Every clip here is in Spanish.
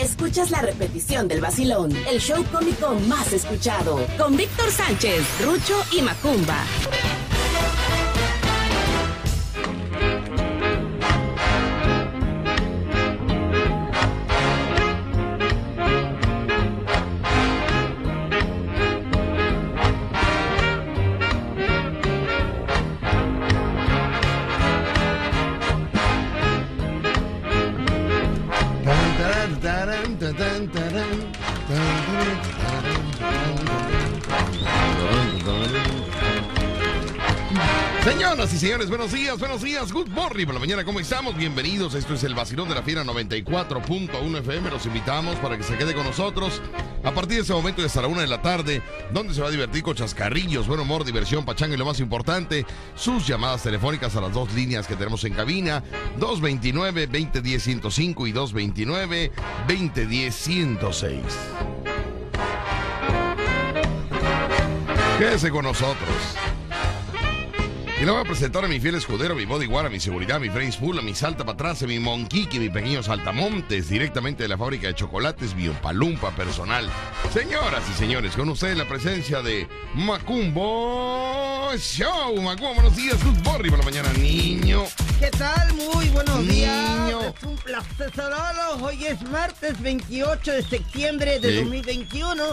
escuchas la repetición del Vacilón, el show cómico más escuchado, con Víctor Sánchez, Rucho y Macumba. Señoras y señores, buenos días, good morning por la mañana, ¿cómo estamos? Bienvenidos, esto es El Vacilón de la Fiera 94.1 FM, los invitamos para que se quede con nosotros a partir de este momento hasta la 1 de la tarde, donde se va a divertir con chascarrillos, buen humor, diversión, pachanga y lo más importante, sus llamadas telefónicas a las dos líneas que tenemos en cabina, 229-2010-105 y 229-2010-106. Quédese con nosotros. Y le voy a presentar a mi fiel escudero, mi bodyguard, a mi seguridad, a mi French Bull, a mi salta para atrás, a mi monquique, mi pequeño saltamontes, directamente de la fábrica de chocolates, mi palumpa personal. Señoras y señores, con ustedes la presencia de Macumbo Show. Macumbo, buenos días, good morning por la mañana, niño. ¿Qué tal? Muy buenos días. Es un placer. Hoy es martes 28 de septiembre de 2021.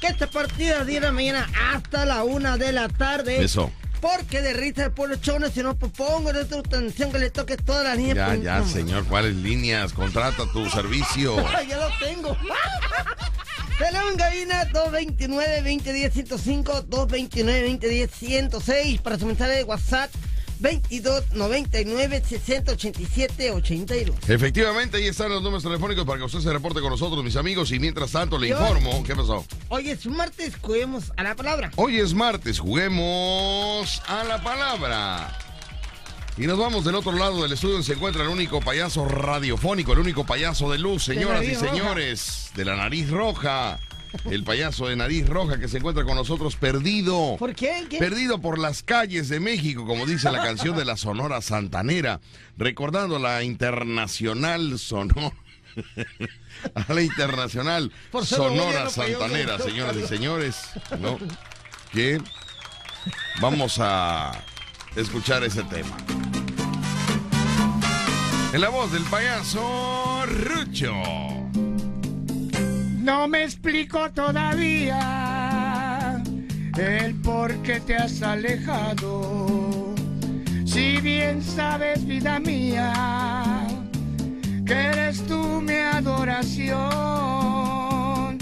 Que esta partida de la mañana hasta la 1 de la tarde. Eso. Porque de risa el pueblo chone, si no propongo de otra canción que le toque todas las líneas. Ya, señor, ¿cuáles líneas? Contrata tu servicio. Ya lo tengo. Teleón Gallina 229-2010-105, 229-2010-106. Para su mensaje de WhatsApp, 2299-687-82. Efectivamente, ahí están los números telefónicos para que usted se reporte con nosotros, mis amigos. Y mientras tanto, le informo. ¿Qué pasó? Hoy es martes, juguemos a la palabra. Hoy es martes, juguemos a la palabra. Y nos vamos del otro lado del estudio donde se encuentra el único payaso radiofónico, el único payaso de luz, señoras y señores, de la nariz roja. El payaso de nariz roja que se encuentra con nosotros perdido. ¿Por qué? ¿Qué? Perdido por las calles de México, como dice la canción de la Sonora Santanera, recordando la internacional Sonora. A la internacional Sonora Santanera, señoras y señores, ¿no? Que vamos a escuchar ese tema. En la voz del payaso Rucho. No me explico todavía el por qué te has alejado. Si bien sabes, vida mía, que eres tú mi adoración.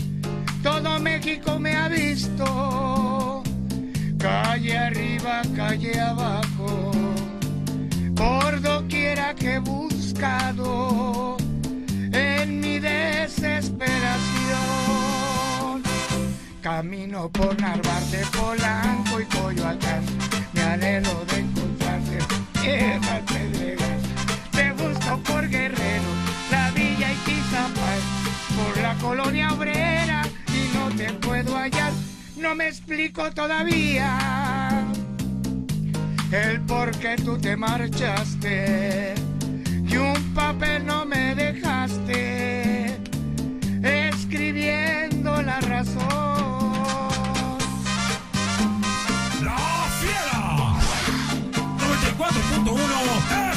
Todo México me ha visto, calle arriba, calle abajo. Por doquiera que he buscado, en mi desesperación. Camino por Narvarte, Polanco y Coyoacán, me anhelo de encontrarte, tierras pedregas. Te busco por Guerrero, la Villa y Quizapaz, por la Colonia Obrera y no te puedo hallar. No me explico todavía el por qué tú te marchaste y un papel no me dejaste, escribiendo la razón. La Fiera 94.1 FM.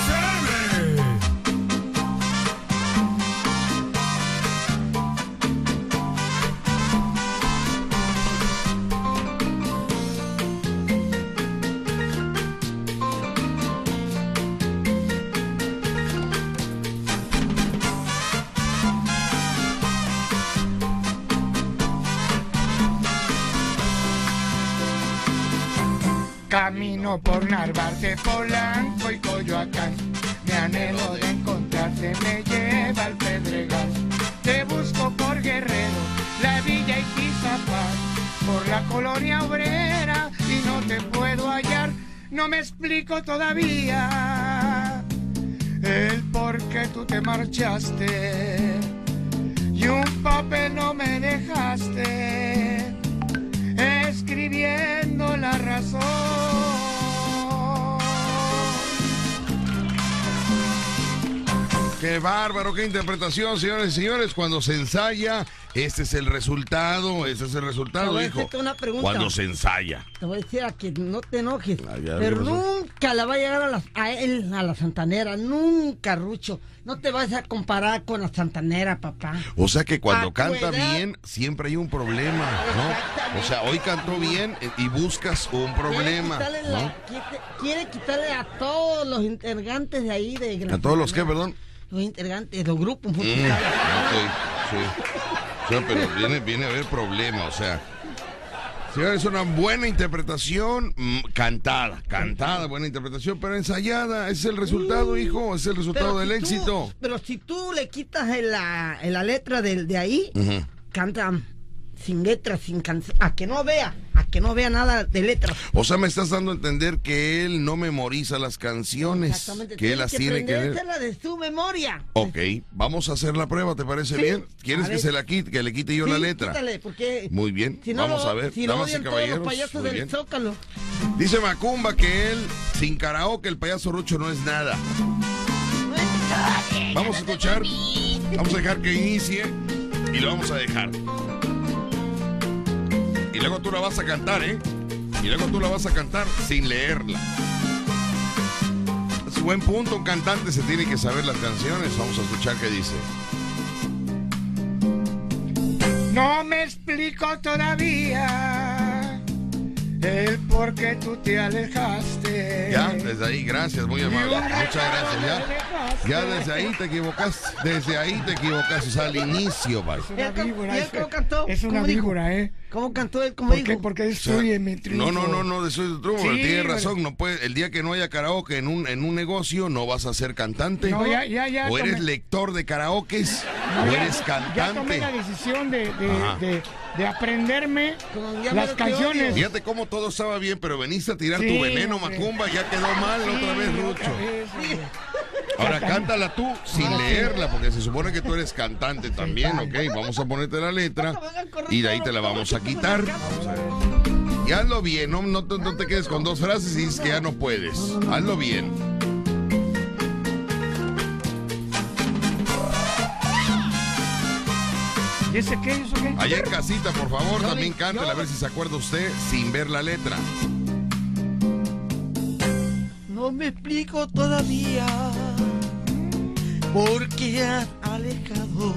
Camino por Narvarte, Polanco y Coyoacán, me anhelo de encontrarte, me lleva al Pedregal. Te busco por Guerrero, la Villa y Quizapaz, por la Colonia Obrera y no te puedo hallar. No me explico todavía el por qué tú te marchaste y un papel no me dejaste, escribiendo la razón. Qué bárbaro, qué interpretación, señores y señores. Cuando se ensaya, este es el resultado, hijo. Cuando se ensaya. Te voy a decir a que no te enojes, pero nunca la va a llegar a la Santanera, nunca, Rucho. No te vas a comparar con la Santanera, papá. O sea que cuando canta bien, siempre hay un problema, ¿no? O sea, hoy cantó bien y buscas un problema. Quiere quitarle a todos los integrantes de ahí. ¿A todos los qué, perdón? Los integrantes, los grupos. Sí, pero viene a haber problema, o sea. Señores, es una buena interpretación cantada, buena interpretación, pero ensayada. Es el resultado, hijo, es el resultado del éxito. Pero si tú le quitas la letra de ahí, canta sin letra, sin canción, a que no vea nada de letra. O sea, me estás dando a entender que él no memoriza las canciones. Exactamente, que él las tiene que leer. De su memoria. Ok, vamos a hacer la prueba, ¿te parece bien? ¿Quieres que se la quite, que le quite yo la letra? Quítale, porque muy bien, si no, vamos a ver, si damas y caballeros, los payasos del Zócalo. Dice Macumba que él, sin karaoke, el payaso Rucho no es nada. Vamos a escuchar, vamos a dejar que inicie y lo vamos a dejar. Y luego tú la vas a cantar, ¿eh? Y luego tú la vas a cantar sin leerla. Es buen punto, un cantante se tiene que saber las canciones. Vamos a escuchar qué dice. No me explico todavía el por qué tú te alejaste. Ya, desde ahí, gracias, muy amable. Muchas gracias, ya. Ya desde ahí te equivocaste. O sea, al inicio, bye. Es una víbora, ¿eh? ¿Cómo cantó él? ¿Cómo dijo? Porque destruye mi triunfo. No destruye tu triunfo. Sí, tiene razón. No puede, el día que no haya karaoke en un negocio, no vas a ser cantante. No, ya o eres lector de karaokes, o eres cantante. Ya tomé la decisión de aprenderme las canciones. Fíjate cómo todo estaba bien, pero veniste a tirar tu veneno, Macumba, ya quedó mal otra vez, Rucho. Ahora cántala tú sin leerla, porque se supone que tú eres cantante también, ok. Vamos a ponerte la letra y de ahí te la vamos a quitar. Y hazlo bien, no te quedes con dos frases y dices que ya no puedes. Hazlo bien. ¿Y ese qué? Allá en casita, por favor, también cántela, a ver si se acuerda usted sin ver la letra. No me explico todavía por qué has alejado.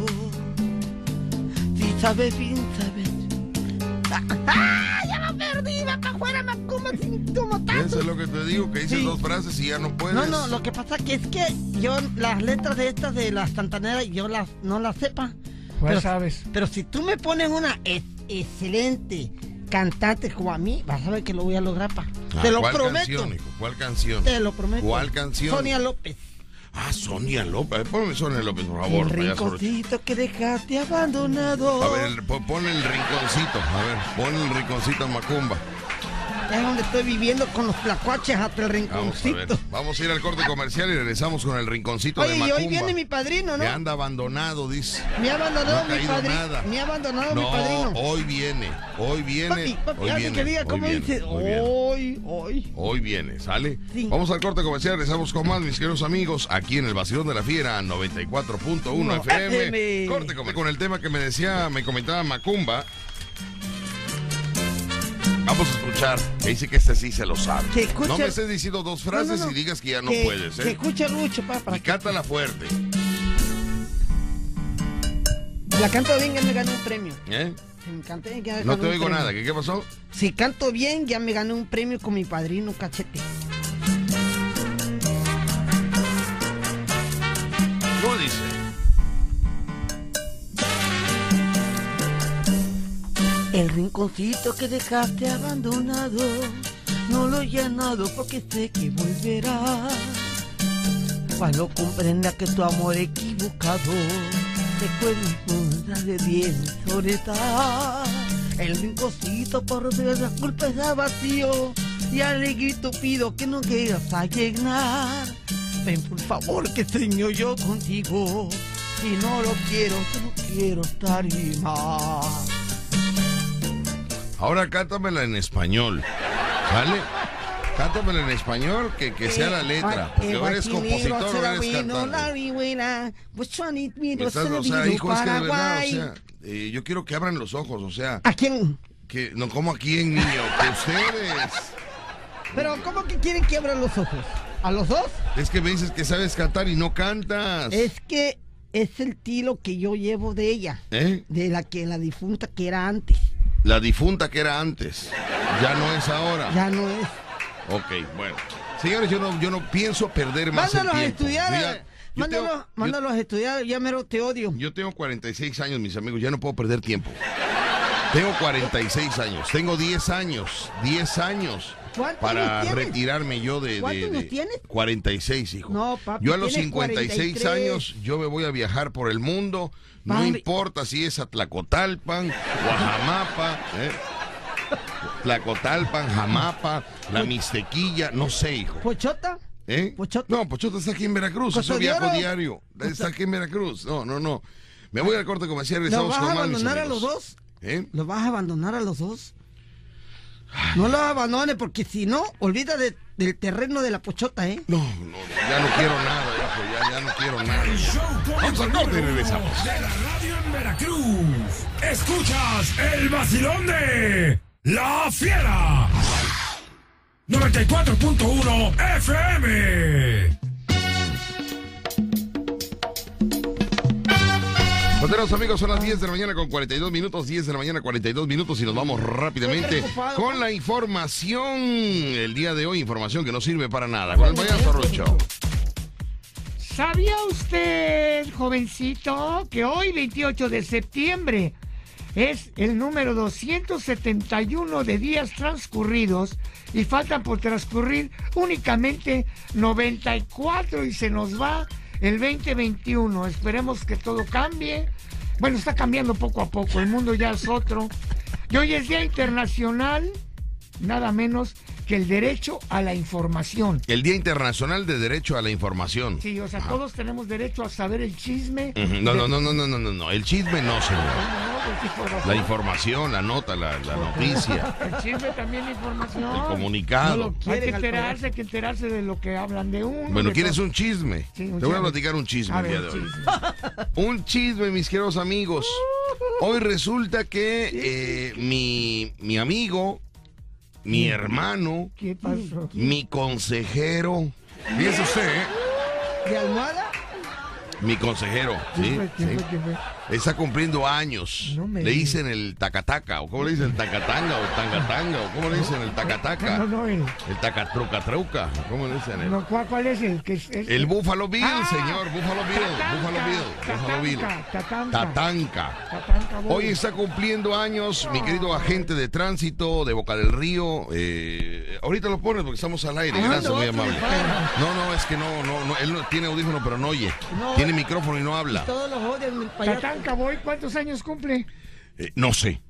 Si sabes bien, sabes. ¡Ah! ¡Ya me perdí! ¡Va para afuera, Macumba, sin tu motazo! Eso es lo que te digo, que dices dos frases y ya no puedes. No, lo que pasa es que yo las letras de estas de las Santaneras yo no las sepa. Pues pero, sabes. Pero si tú me pones una excelente cantante como a mí, vas a ver que lo voy a lograr, pa. Te lo prometo. ¿Cuál canción? Te lo prometo. ¿Cuál canción? Sonia López. Ah, Sonia López. Ponme Sonia López, por favor. El rinconcito que dejaste abandonado. A ver, pon el rinconcito. A ver, pon el rinconcito a Macumba. Es donde estoy viviendo con los tlacuaches hasta el rinconcito. Vamos a ir al corte comercial y regresamos con el rinconcito. Oye, de Macumba. Oye, hoy viene mi padrino, ¿no? Me anda abandonado, dice. Me ha abandonado mi padrino. Hoy viene. Papi, hoy viene. Que diga, ¿cómo dice? Hoy viene, ¿sale? Sí. Vamos al corte comercial, regresamos con más, mis queridos amigos, aquí en el Vacilón de la Fiera 94.1 FM. Corte comercial. Con el tema que me comentaba Macumba. Vamos a escuchar, que dice que sí se lo sabe. No me estés diciendo dos frases y digas que ya no puedes, ¿eh? Que escucha mucho, papá. Y cántala fuerte. La canto bien, ya me gané un premio. ¿Eh? No te oigo nada, ¿qué pasó? Si canto bien, ya me gané un premio con mi padrino Cachete. ¿Cómo dice? El rinconcito que dejaste abandonado no lo he llenado porque sé que volverás. Cuando comprendas que tu amor equivocado te cuenta de bien soledad. El rinconcito por ver las culpas está vacío y alegrito pido que no quieras a llenar. Ven por favor que sueño yo contigo y no quiero estar y más. Ahora cántamela en español, ¿vale? Cántamelo en español, que sea la letra. Porque ahora eres compositor, ahora eres cantante. O sea, hijo, es que de verdad, o sea, yo quiero que abran los ojos, o sea. ¿A quién? Que, no, como a quién, niño, que ustedes. Pero, ¿cómo que quieren que abran los ojos? ¿A los dos? Es que me dices que sabes cantar y no cantas. Es que es el tilo que yo llevo de ella. ¿Eh? De la difunta que era antes. La difunta que era antes. Ya no es ahora. Ya no es. Ok, bueno. Señores, yo no pienso perder más el tiempo. Mándalos a estudiar, ya mero te odio. Yo tengo 46 años, mis amigos, ya no puedo perder tiempo. Tengo 46 años, tengo 10 años, 10 años para retirarme yo de... ¿Cuántos años tienes? 46, hijo. No, papi, yo a los 56 años, yo me voy a viajar por el mundo, no importa si es a Tlacotalpan, Guajamapa, Tlacotalpan, Jamapa, La Mixtequilla, no sé, hijo. ¿Pochota? ¿Eh? ¿Pochota? No, Pochota está aquí en Veracruz, es un viaje diario, está aquí en Veracruz, no. Me voy al corte comercial y regresamos con más. ¿Los vas a abandonar a los dos? ¿Eh? ¿Los vas a abandonar a los dos? No los abandones, porque si no, olvida del terreno de la Pochota, ¿eh? No, ya no quiero nada, ya no quiero nada. Vamos al corte y regresamos. De la radio en Veracruz, escuchas el vacilón de La Fiera 94.1 FM. Buenos amigos, son las 10 de la mañana con 42 minutos, 10 de la mañana 42 minutos y nos vamos rápidamente con la información el día de hoy, información que no sirve para nada. Con el payaso Rucho. ¿Sabía usted, jovencito, que hoy 28 de septiembre es el número 271 de días transcurridos y faltan por transcurrir únicamente 94 y se nos va el 2021? Esperemos que todo cambie. Bueno, está cambiando poco a poco, el mundo ya es otro. Y hoy es Día Internacional, nada menos que el derecho a la información. El Día Internacional de Derecho a la Información. Sí, o sea, ajá, todos tenemos derecho a saber el chisme. No, el chisme no, señor. La información, la nota, la noticia. El chisme también, la información. El comunicado. No, hay que enterarse de lo que hablan de uno. Bueno, ¿quieres un chisme? Sí, te voy a platicar un chisme el día de hoy. Un chisme, mis queridos amigos. Hoy resulta que mi amigo... mi hermano, ¿qué pasó? Mi consejero, fíjese usted, ¿de almohada? Mi consejero, ¿sí? Está cumpliendo años, no le dicen el tacataca, o cómo le dicen el tacatanga, o tangatanga, o cómo le dicen el tacataca, el tacatrucatrauca, ¿cómo le dicen él? ¿Cuál es el que es? El Buffalo Bill, señor, Buffalo Bill, Tatanca. Hoy está cumpliendo años mi querido agente de tránsito de Boca del Río, ahorita lo pones porque estamos al aire, gracias, muy amable. No, es que no, él tiene audífono pero no oye. Tiene micrófono y no habla. Todos los odian. Tatanca, voy, ¿cuántos años cumple? No sé,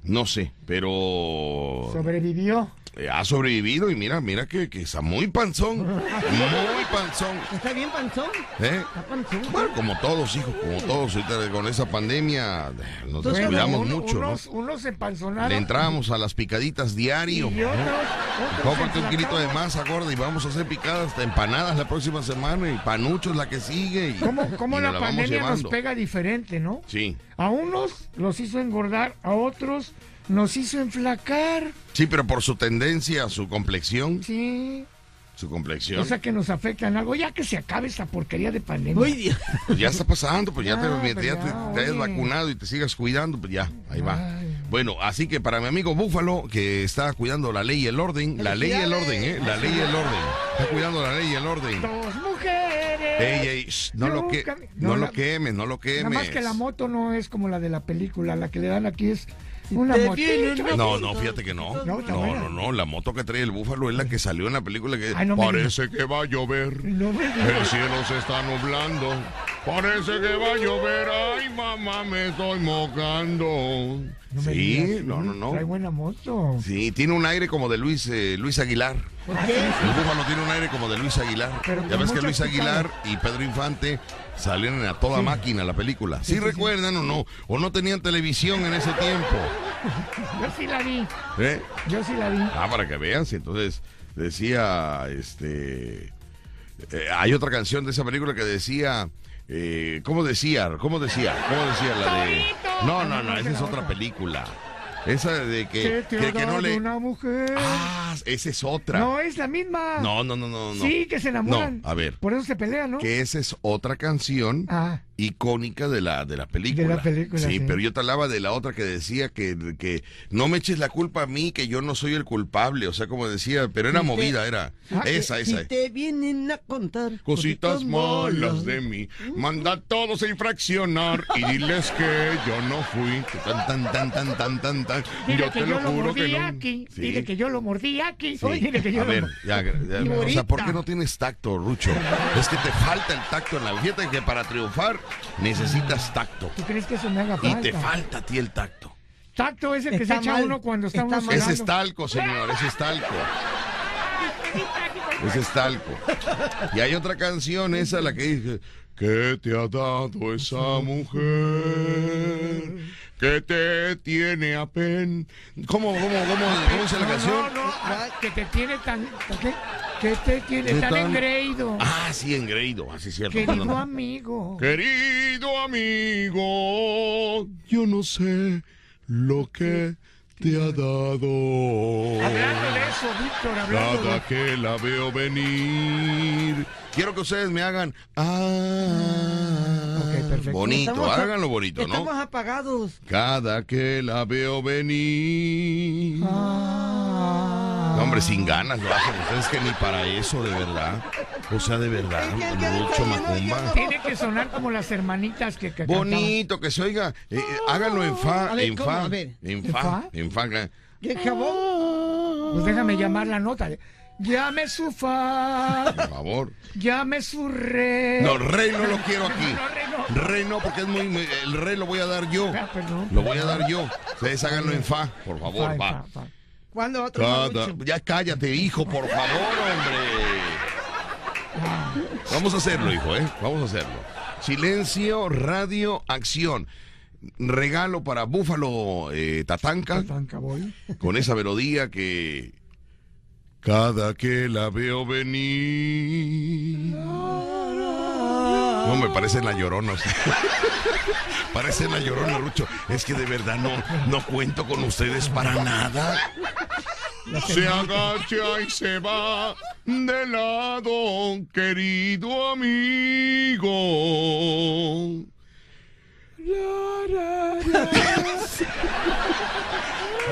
pero... ¿Sobrevivió? Ha sobrevivido y mira que está muy panzón. Muy panzón. ¿Está bien panzón? ¿Está panzón? Bueno, como todos, hijo, como todos. Ahorita con esa pandemia nos descuidamos mucho, ¿no? Unos se empanzonaron. Le entramos a las picaditas diario. Y cómprate un kilito de masa, gorda, y vamos a hacer picadas, empanadas la próxima semana y panuchos la que sigue. ¿Cómo la pandemia nos pega diferente, no? Sí. A unos los hizo engordar, a otros nos hizo enflacar. Sí, pero por su tendencia, su complexión. Sí. Su complexión. O sea que nos afecta en algo, ya que se acabe esta porquería de pandemia. Uy, Dios. Pues ya está pasando, pues ya te hayas vacunado y te sigas cuidando, pues ya, ahí va. Bueno, así que para mi amigo Búfalo, que está cuidando la ley y el orden, está cuidando la ley y el orden. Dos mujeres. Ey, no lo quemes. Nada más que la moto no es como la de la película, la que le dan aquí es... No, fíjate que no. No, la moto que trae el Búfalo es la que salió en la película que... Ay, no, parece que va a llover. No, el cielo se está nublando. Parece que va a llover. Ay, mamá, me estoy mojando. No. Trae buena moto. Sí, tiene un aire como de Luis Aguilar. ¿Por qué? El Búfalo tiene un aire como de Luis Aguilar. Pero ya ves que Luis Aguilar y Pedro Infante salieron a toda máquina la película. ¿Sí recuerdan o no? ¿O no tenían televisión en ese tiempo? Yo sí la vi. Ah, para que vean, sí, entonces... decía, hay otra canción de esa película que decía, ¿cómo decía? La de... No, esa es otra película. Esa de que no le... una mujer. Ah, esa es otra. No, es la misma. No. Sí, que se enamoran. No, a ver. Por eso se pelean, ¿no? Que esa es otra canción icónica de la película. De la película, sí. Pero yo te hablaba de la otra que decía que no me eches la culpa a mí, que yo no soy el culpable. O sea, como decía, pero era movida, era esa. Si te vienen a contar cositas malas de mí, manda a todos a infraccionar y diles que yo no fui. Tan. Dile que yo lo mordí aquí. Dile que yo lo mordí aquí. A ver, ya. O sea, ¿por qué no tienes tacto, Rucho? Es que te falta el tacto en la vida, y que para triunfar necesitas tacto. ¿Tú crees que eso me haga falta? Y te falta a ti el tacto. Tacto es el que se echa uno cuando está uno sanando. Ese es talco, señor, ese es talco. Ese es talco. Y hay otra canción, esa la que dice... ¿Qué te ha dado esa mujer que te tiene apen? ¿Cómo dice la canción? Que te tiene tan... ¿Qué te tiene tan engreído? Ah, sí, engreído, así es cierto. Querido amigo, yo no sé lo que te ha dado. Hablando de eso, Víctor, cada que la veo venir. Quiero que ustedes me hagan okay, bonito, háganlo bonito, ¿no? Estamos apagados. Cada que la veo venir. No, hombre, sin ganas lo hacen ustedes, que ni para eso, de verdad. O sea, de verdad, mucho Macumba. Tiene que sonar como las hermanitas que bonito, que se oiga. Háganlo en fa, ver, en, fa, en fa, en fa, en fa. ¿Y el jabón? Pues déjame llamar la nota. Llame su fa. Por favor. Llame su re. No, re no lo quiero aquí. Re no, porque es muy... El re lo voy a dar yo. Perdón. Lo voy a dar yo. Ustedes háganlo en fa, por favor, fa. Fa. ¿Cuándo otro? Ya cállate, hijo, por favor, hombre. Vamos a hacerlo, hijo, vamos a hacerlo. Silencio, radio, acción. Regalo para Búfalo Tatanka. Tatanka voy. Con esa melodía que... Cada que la veo venir. No, me parecen la Llorona. O sea. Parecen la Llorona, Rucho. Es que de verdad no cuento con ustedes para nada. Se agacha y se va de lado, querido amigo.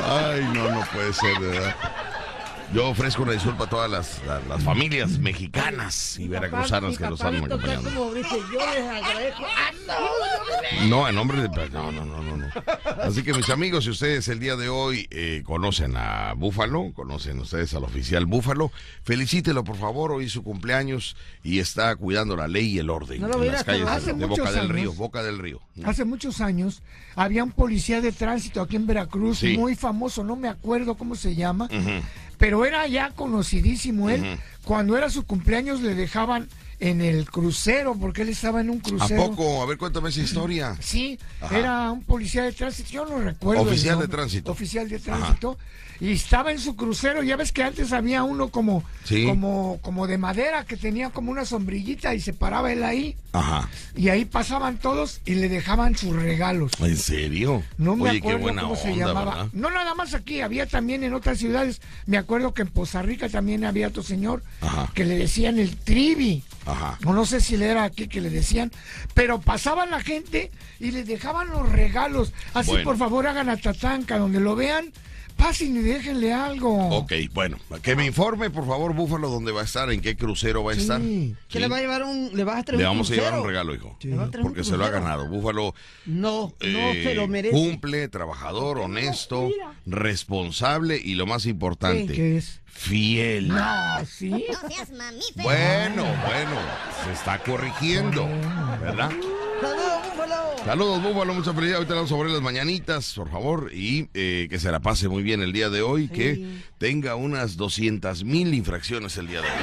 Ay, no puede ser, de verdad. Yo ofrezco una disculpa a todas las familias mexicanas y veracruzanas que nos han acompañado. No, en nombre de... No. Así que, mis amigos, si ustedes el día de hoy conocen a Búfalo, conocen ustedes al oficial Búfalo, felicítelo, por favor. Hoy es su cumpleaños y está cuidando la ley y el orden en las calles de Boca del Río. Hace muchos años había un policía de tránsito aquí en Veracruz, muy famoso, no me acuerdo cómo se llama, pero era ya conocidísimo él. Cuando era su cumpleaños le dejaban en el crucero, porque él estaba en un crucero. ¿A poco? A ver, cuéntame esa historia. Sí, era un policía de tránsito, yo no recuerdo. Oficial de tránsito. Ajá. Y estaba en su crucero, ya ves que antes había uno como de madera, que tenía como una sombrillita y se paraba él ahí. Ajá. Y ahí pasaban todos y le dejaban sus regalos. ¿En serio? No me acuerdo qué buena cómo onda, se llamaba. ¿Verdad? No nada más aquí, había también en otras ciudades. Me acuerdo que en Poza Rica también había otro señor que le decían el Trivi. Ajá. No sé si le era aquí que le decían, pero pasaban la gente y les dejaban los regalos. Así, bueno, por favor, hagan a Tatanka, donde lo vean, pasen y déjenle algo. Ok, bueno, que me informe, por favor, Búfalo, dónde va a estar, en qué crucero va a estar. ¿Qué le va a llevar le vamos a llevar un regalo, hijo, porque se lo ha ganado. Búfalo no se lo merece. Cumple, trabajador, honesto, responsable y lo más importante, ¿qué es? Fiel. No, sí. No seas mamífero. Bueno, se está corrigiendo, ¿verdad? Saludos, Búfalo, mucha felicidad. Ahorita vamos a poner las mañanitas, por favor, y que se la pase muy bien el día de hoy, que tenga unas 200,000 infracciones el día de hoy.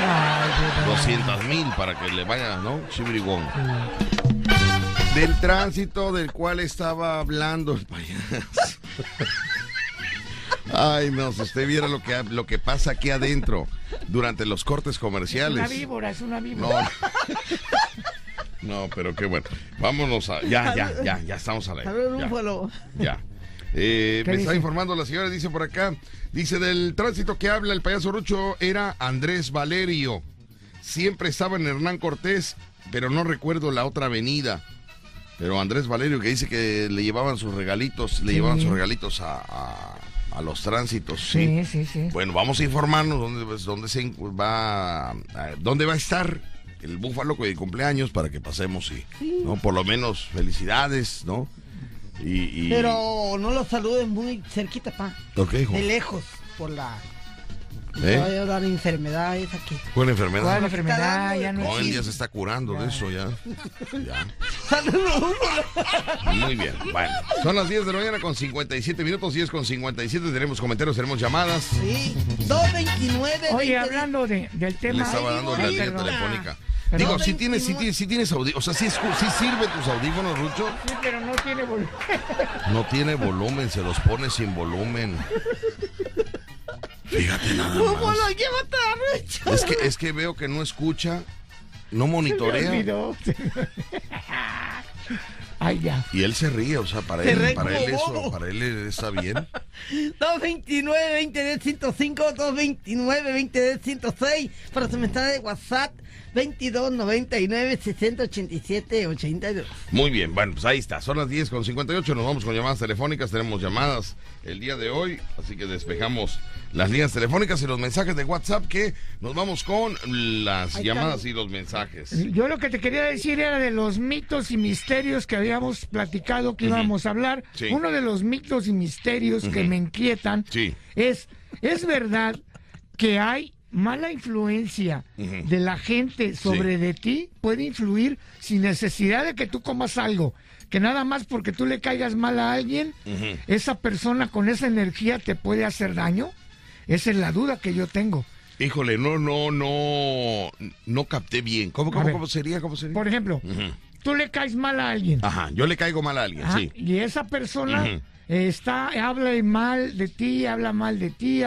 200,000 para que le vaya, ¿no? Chibrigón. Del tránsito del cual estaba hablando el payaso. Ay, no, si usted viera lo que pasa aquí adentro durante los cortes comerciales. Es una víbora. No, pero qué bueno. Vámonos a... Ya estamos al aire. Ya. Me está informando la señora, dice por acá, dice, del tránsito que habla el payaso Rucho era Andrés Valerio. Siempre estaba en Hernán Cortés, pero no recuerdo la otra avenida. Pero Andrés Valerio, que dice que le llevaban sus regalitos, sí, le llevaban sus regalitos a los tránsitos. Sí, sí, sí, sí. Bueno, vamos a informarnos dónde va a estar el búfalo de cumpleaños para que pasemos y, sí, ¿no? Por lo menos felicidades, ¿no? Pero no lo saluden muy cerquita, pa. ¿Por qué, hijo? De lejos, por la... ¿Eh? La enfermedad es aquí. ¿Cuál enfermedad? Ya no él ya se está curando de eso, ya. Muy bien, bueno. Son las 10 de la mañana con 57 minutos, 10:57. Tenemos comentarios, tenemos llamadas. Sí, 229. Oye, hablando del tema. Le estaba dando la línea telefónica. Digo, si tienes audífonos, o sea, si sirve tus audífonos, Rucho. Sí, pero no tiene volumen. No tiene volumen, se los pone sin volumen. Fíjate nada más. Es que veo que no escucha, no monitorea. Ay, ya. Y él se ríe, o sea, para él está bien. 229-20-105, 229-20-106, para su mensaje de WhatsApp, 2299-687-82. Muy bien, bueno, pues ahí está, son las 10:58, nos vamos con llamadas telefónicas, tenemos llamadas el día de hoy, así que despejamos las líneas telefónicas y los mensajes de WhatsApp, que nos vamos con las llamadas y los mensajes. Yo lo que te quería decir era de los mitos y misterios que habíamos platicado que íbamos a hablar. Sí. Uno de los mitos y misterios que me inquietan es verdad que hay mala influencia de la gente sobre de ti, puede influir sin necesidad de que tú comas algo. Que nada más porque tú le caigas mal a alguien, esa persona con esa energía te puede hacer daño. Esa es la duda que yo tengo. Híjole, no capté bien. ¿Cómo sería? Por ejemplo, tú le caes mal a alguien. Ajá, yo le caigo mal a alguien, sí. Y esa persona habla mal de ti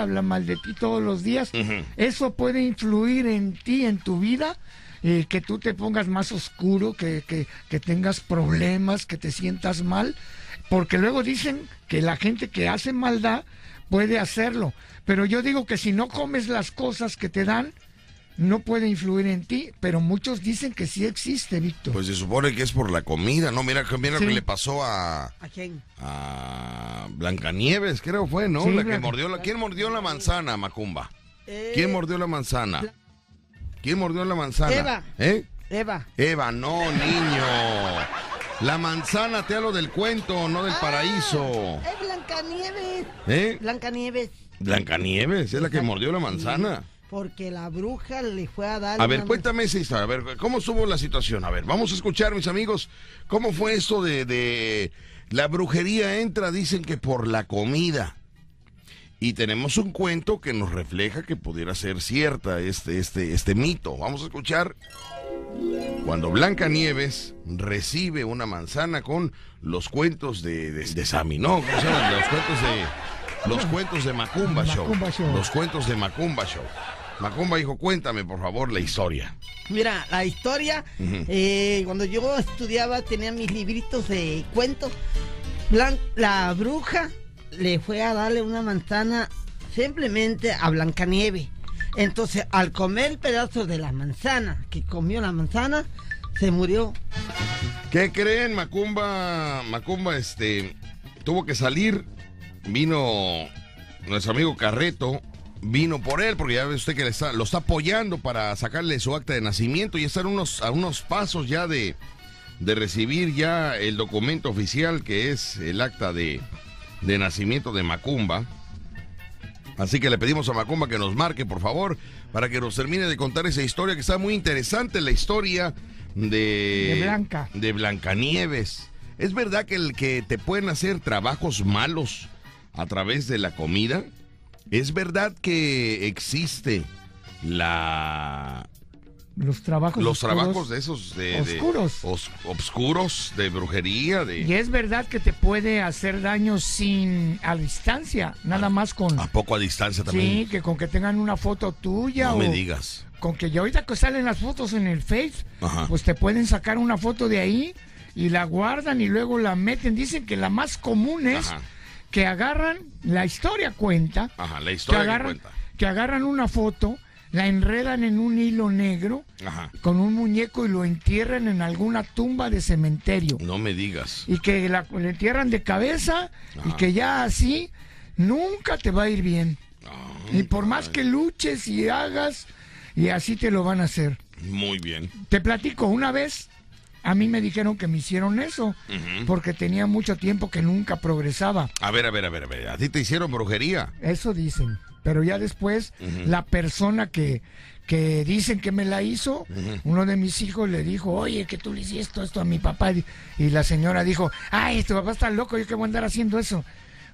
todos los días. Eso puede influir en ti, en tu vida. Que tú te pongas más oscuro, que tengas problemas, que te sientas mal, porque luego dicen que la gente que hace maldad puede hacerlo, pero yo digo que si no comes las cosas que te dan, no puede influir en ti, pero muchos dicen que sí existe, Víctor. Pues se supone que es por la comida, ¿no? Mira lo que le pasó a... ¿A quién? A Blanca Nieves, creo fue, ¿no? Sí, la que mordió la... ¿Quién mordió la manzana, Macumba? ¿Quién mordió la manzana? ¿Quién mordió la manzana? Eva. ¿Eh? Eva, no, niño. La manzana, te hablo del cuento, no del paraíso. Es Blancanieves. ¿Eh? Blancanieves. Blancanieves, es la que mordió la manzana. Porque la bruja le fue a dar... A ver, cuéntame esa historia. A ver, ¿cómo estuvo la situación? A ver, vamos a escuchar, mis amigos, cómo fue esto de la brujería entra, dicen que por la comida. Y tenemos un cuento que nos refleja que pudiera ser cierta este mito. Vamos a escuchar cuando Blanca Nieves recibe una manzana con los cuentos de Sammy, ¿no? ¿Cómo se llaman? Los cuentos de Macumba Show. Los cuentos de Macumba Show. Macumba, hijo, cuéntame, por favor, la historia. Mira, la historia, cuando yo estudiaba, tenía mis libritos de cuentos. La bruja le fue a darle una manzana simplemente a Blancanieves. Entonces, al comer pedazos de la manzana, que comió la manzana, se murió. ¿Qué creen? Macumba, tuvo que salir. Vino nuestro amigo Carreto, vino por él, porque ya ve usted que lo está apoyando para sacarle su acta de nacimiento y están a unos pasos ya de recibir ya el documento oficial, que es el acta de nacimiento de Macumba. Así que le pedimos a Macumba que nos marque, por favor, para que nos termine de contar esa historia, que está muy interesante, la historia de Blancanieves. ¿Es verdad que el que te pueden hacer trabajos malos a través de la comida? ¿Es verdad que existe la Los trabajos de esos de oscuros. Oscuros, de brujería. Y es verdad que te puede hacer daño sin a distancia, nada más con... ¿A poco a distancia también? Sí, que con que tengan una foto tuya. No me digas. Con que ya ahorita que salen las fotos en el Face, ajá, pues te pueden sacar una foto de ahí y la guardan y luego la meten. Dicen que la más común es, ajá, que agarran, la historia cuenta, ajá, la historia que agarran una foto, la enredan en un hilo negro, ajá, con un muñeco y lo entierran en alguna tumba de cementerio. No me digas. Y que la entierran de cabeza, ajá, y que ya así nunca te va a ir bien. Ay, y por más que luches y hagas, y así te lo van a hacer. Muy bien. Te platico, una vez a mí me dijeron que me hicieron eso, uh-huh, porque tenía mucho tiempo que nunca progresaba. A ver, ¿a ti te hicieron brujería? Eso dicen, pero ya después, uh-huh, la persona que dicen que me la hizo, uh-huh, uno de mis hijos le dijo, oye, que tú le hiciste esto a mi papá, y la señora dijo, ay, tu papá está loco, yo qué voy a andar haciendo eso.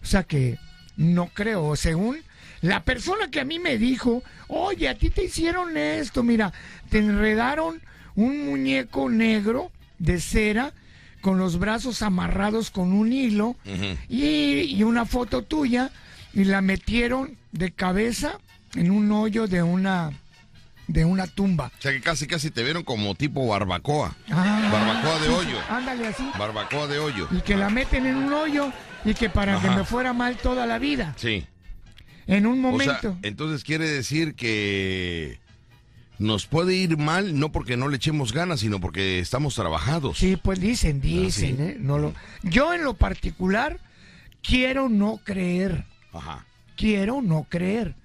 O sea que no creo, según... La persona que a mí me dijo, oye, a ti te hicieron esto, mira, te enredaron un muñeco negro de cera con los brazos amarrados con un hilo, uh-huh, y una foto tuya, y la metieron de cabeza en un hoyo de una tumba. O sea que casi te vieron como tipo barbacoa. Ah, barbacoa de hoyo. Ándale, así. Barbacoa de hoyo. Y que la meten en un hoyo y que para, ajá, que me fuera mal toda la vida. Sí. En un momento. O sea, entonces quiere decir que nos puede ir mal, no porque no le echemos ganas, sino porque estamos trabajados. Sí, pues dicen, ¿sí? No lo... Yo en lo particular quiero no creer. Ajá. Quiero no creer.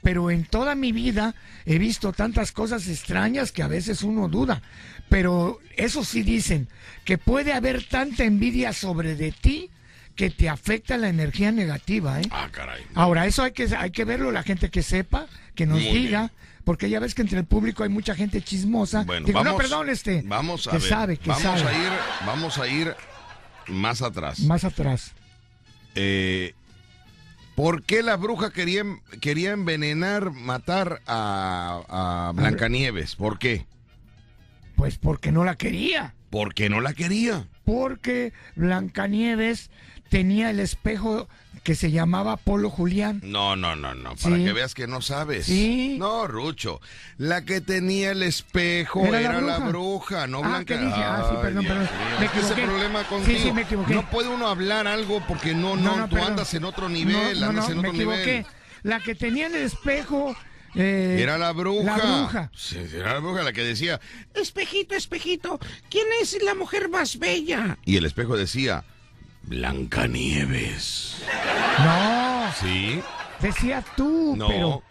Pero en toda mi vida he visto tantas cosas extrañas que a veces uno duda. Pero eso sí dicen, que puede haber tanta envidia sobre de ti que te afecta la energía negativa, ¿eh? Ah, caray. Ahora, eso hay que verlo, la gente que sepa, que nos muy diga, bien, porque ya ves que entre el público hay mucha gente chismosa. Bueno, digo, vamos, no, perdón, vamos a ver. Sabe. Vamos a ir más atrás. Más atrás. ¿Por qué la bruja quería envenenar, matar a Blanca Nieves? ¿Por qué? Pues porque no la quería. ¿Por qué no la quería? Porque Blanca Nieves tenía el espejo que se llamaba Polo Julián. No, para, ¿sí?, que veas que no sabes. ¿Sí? No, Rucho, la que tenía el espejo era la bruja, no Blanca. ¿Qué dije? Ah, sí, perdón. Me equivoqué. Ese problema contigo. Sí, me equivoqué. No puede uno hablar algo porque tú andas en otro nivel, me equivoqué. La que tenía el espejo... era la bruja. Sí, era la bruja la que decía, espejito, espejito, ¿quién es la mujer más bella? Y el espejo decía, Blancanieves. No. Sí. Decía tú, no, pero...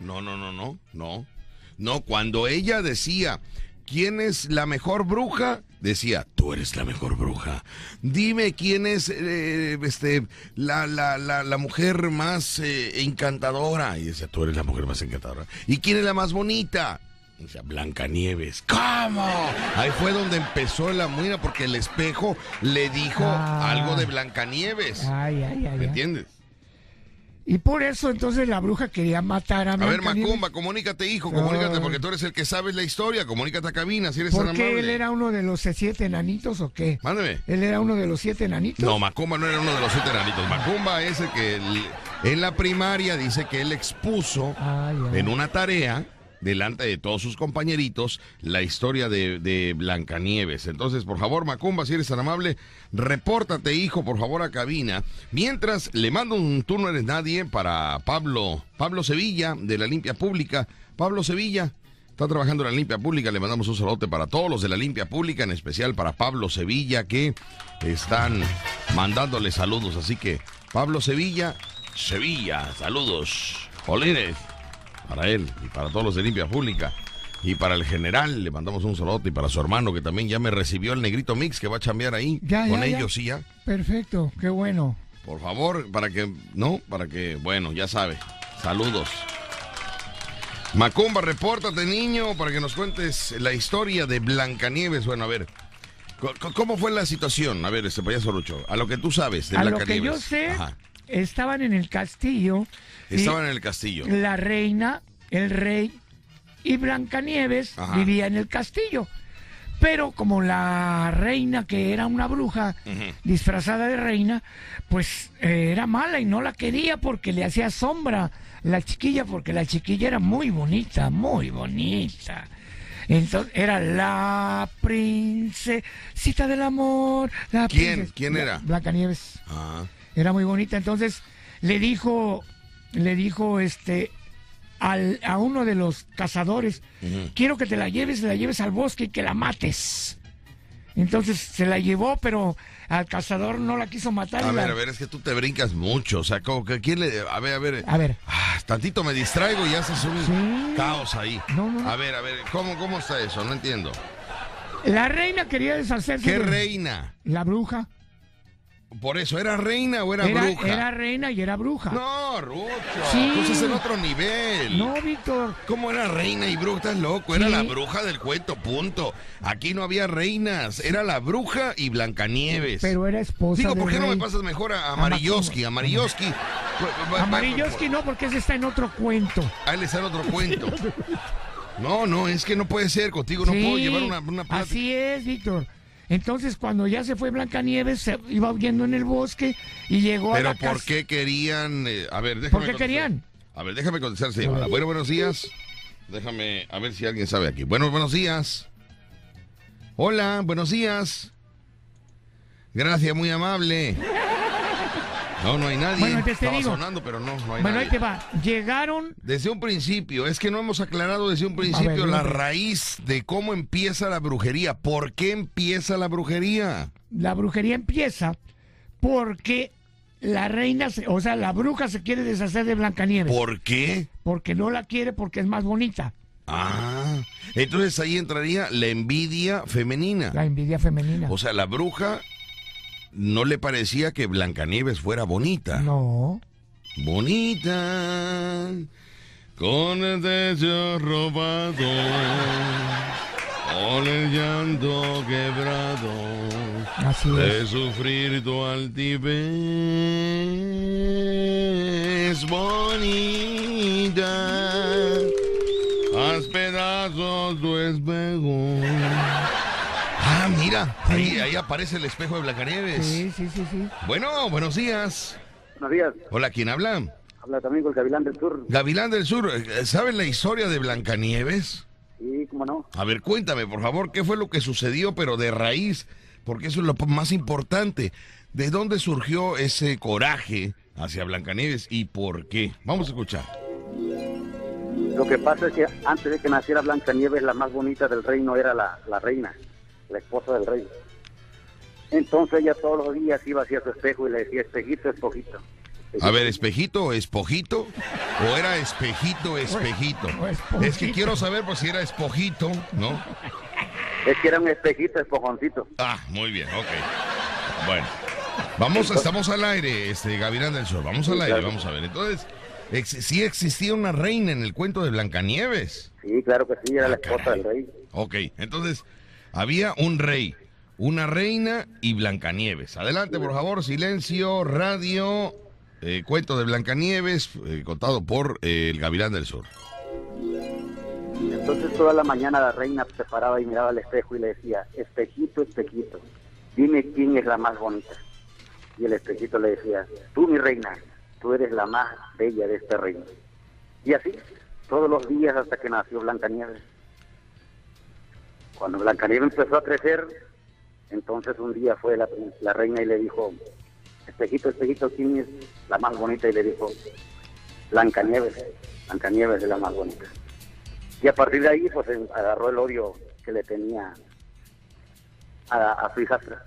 No, cuando ella decía, ¿quién es la mejor bruja? Decía, tú eres la mejor bruja. Dime quién es la mujer más encantadora. Y decía, tú eres la mujer más encantadora. ¿Y quién es la más bonita? Y decía, Blancanieves. ¿Cómo? Ahí fue donde empezó la muina, porque el espejo le dijo algo de Blancanieves. ¿Me entiendes? Y por eso entonces la bruja quería matar a Blancanieves. A ver, Macumba, comunícate, hijo, comunícate, porque tú eres el que sabes la historia. Comunícate a cabina, si eres tan amable. ¿Por qué él era uno de los 7 enanitos o qué? Mándeme. ¿Él era uno de los 7 enanitos? No, Macumba no era uno de los 7 enanitos. Macumba es el que en la primaria dice que él expuso en una tarea, delante de todos sus compañeritos, la historia de Blancanieves. Entonces, por favor, Macumba, si eres tan amable, repórtate, hijo, por favor, a cabina. Mientras, le mando un tú no eres nadie para Pablo Sevilla, de la Limpia Pública. Pablo Sevilla está trabajando en la Limpia Pública. Le mandamos un saludo para todos los de la Limpia Pública, en especial para Pablo Sevilla, que están mandándole saludos. Así que, Pablo Sevilla, saludos. Jolines. Para él y para todos los de Limpia Pública. Y para el general, le mandamos un saludo. Y para su hermano, que también ya me recibió el Negrito Mix, que va a chambear ahí con ellos. Sí, ya. Perfecto, qué bueno. Por favor, bueno, ya sabe. Saludos. Macumba, repórtate, niño, para que nos cuentes la historia de Blancanieves. Bueno, a ver, ¿cómo fue la situación? A ver, payaso Rucho, a lo que tú sabes de Blancanieves. Lo que yo sé... Ajá. Estaban en el castillo. La reina, el rey y Blancanieves vivía en el castillo. Pero como la reina, que era una bruja disfrazada de reina, pues era mala y no la quería porque le hacía sombra la chiquilla, porque la chiquilla era muy bonita, muy bonita. Entonces era la princesita del amor. La ¿Quién era? Blancanieves. Ah. Era muy bonita. Entonces le dijo a uno de los cazadores, quiero que te la lleves al bosque y que la mates. Entonces se la llevó, pero al cazador no la quiso matar. A ver, es que tú te brincas mucho, o sea, como que a ver. Ah, tantito me distraigo y haces un caos ahí. No. A ver, ¿cómo está eso? No entiendo. La reina quería deshacerse. ¿Qué reina? La bruja. Por eso, ¿era reina o era bruja? Era reina y era bruja. No, Rucho, sí. Pues es en otro nivel. No, Víctor. ¿Cómo era reina y bruja? Estás loco, era la bruja del cuento, punto. Aquí no había reinas, era la bruja y Blancanieves. Pero era esposa. Digo, ¿por qué no me pasas mejor a Amarilloski? Amarilloski no, porque ese está en otro cuento. Ah, él está en otro cuento. No, es que no puede ser, contigo no puedo llevar una plática. Así es, Víctor. Entonces, cuando ya se fue Blancanieves, se iba huyendo en el bosque y llegó a la casa. ¿Pero por qué querían? A ver, déjame contestar. Sí. Bueno, buenos días. Déjame, a ver si alguien sabe aquí. Bueno, buenos días. Hola, buenos días. Gracias, muy amable. No hay nadie. Bueno, estaba sonando, pero no hay nadie. Bueno, ahí te va. Llegaron... Desde un principio, es que no hemos aclarado desde un principio la raíz de cómo empieza la brujería. ¿Por qué empieza la brujería? La brujería empieza porque la reina, la bruja se quiere deshacer de Blancanieves. ¿Por qué? Porque no la quiere, porque es más bonita. Ah, entonces ahí entraría la envidia femenina. La envidia femenina. O sea, la bruja... No le parecía que Blancanieves fuera bonita. No. Bonita, con el techo robado, con el llanto quebrado, de sufrir tu altivez. Bonita, haz pedazos tu espejo. Ah, mira, ahí aparece el espejo de Blancanieves. Sí. Bueno, buenos días. Buenos días. Hola, ¿quién habla? Habla también con el Gavilán del Sur. Gavilán del Sur, ¿saben la historia de Blancanieves? Sí, cómo no. A ver, cuéntame, por favor, ¿qué fue lo que sucedió, pero de raíz? Porque eso es lo más importante. ¿De dónde surgió ese coraje hacia Blancanieves y por qué? Vamos a escuchar. Lo que pasa es que antes de que naciera Blancanieves, la más bonita del reino era la reina, la esposa del rey. Entonces ella todos los días iba hacia su espejo y le decía, espejito, espojito. Espejito. A ver, espejito, espojito, o era espejito, espejito. O es que quiero saber pues si era espojito, ¿no? Es que era un espejito, espojoncito. Ah, muy bien, ok. Bueno, estamos al aire, Gavirán del Sol, vamos al aire, claro. Vamos a ver. Entonces, ¿sí existía una reina en el cuento de Blancanieves? Sí, claro que sí, era la esposa del rey. Ok, entonces... Había un rey, una reina y Blancanieves. Adelante, por favor, silencio, radio, cuento de Blancanieves, contado por el Gavilán del Sur. Entonces toda la mañana la reina se paraba y miraba al espejo y le decía, espejito, espejito, dime quién es la más bonita. Y el espejito le decía, tú, mi reina, tú eres la más bella de este reino. Y así, todos los días hasta que nació Blancanieves. Cuando Blancanieves empezó a crecer, entonces un día fue la reina y le dijo, espejito, espejito, ¿quién es la más bonita? Y le dijo, Blancanieves es la más bonita. Y a partir de ahí, pues agarró el odio que le tenía a su hijastra.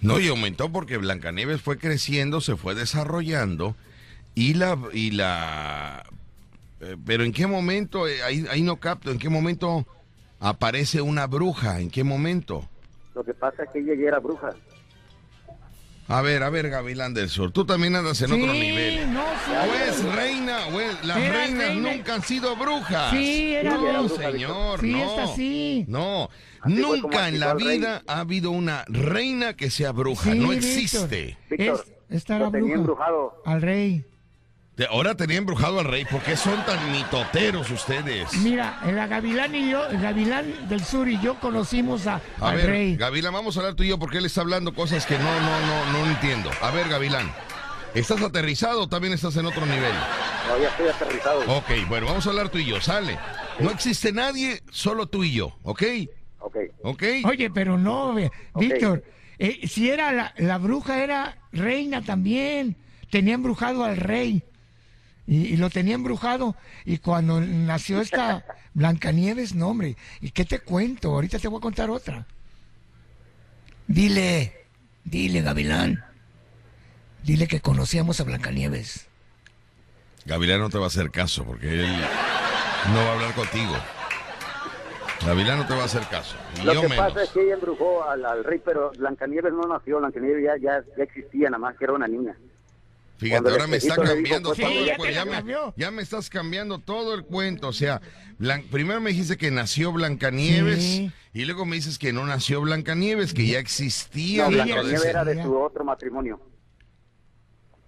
No, y aumentó porque Blancanieves fue creciendo, se fue desarrollando, pero ¿en qué momento? Ahí no capto, ¿en qué momento aparece una bruja? ¿En qué momento? Lo que pasa es que ella ya era bruja. A ver, Gavilán del Sur, tú también andas en otro nivel. O es reina, las reinas nunca han sido brujas. Sí, era bruja. No, señor, sí, no. Esta sí. No, así nunca en la vida ha habido una reina que sea bruja, no existe. Víctor, lo tenía embrujado. Al rey. Ahora tenía embrujado al rey. ¿Por qué son tan mitoteros ustedes? Mira, la Gavilán y yo, el Gavilán del Sur y yo conocimos al rey. Gavilán, vamos a hablar tú y yo porque él está hablando cosas que no entiendo. A ver, Gavilán, ¿estás aterrizado o también estás en otro nivel? No, ya estoy aterrizado. Ok, bueno, vamos a hablar tú y yo, sale. No existe nadie, solo tú y yo, ¿ok? Ok. Okay. Oye, pero no, Víctor, okay. Si era la bruja, era reina también. Tenía embrujado al rey. Y lo tenía embrujado, y cuando nació esta Blanca Nieves, no, hombre, ¿y qué te cuento? Ahorita te voy a contar otra. Dile, Gavilán, dile que conocíamos a Blanca Nieves. Gavilán no te va a hacer caso, porque él no va a hablar contigo. Gavilán no te va a hacer caso. Lo que pasa es que ella embrujó al rey, pero Blanca Nieves no nació, Blanca Nieves ya existía, nada más que era una niña. Fíjate, ahora me está cambiando todo el cuento. Ya me estás cambiando todo el cuento. O sea, primero me dijiste que nació Blancanieves, sí, y luego me dices que no nació Blancanieves, que ya existía. No, Blancanieves era de su otro matrimonio.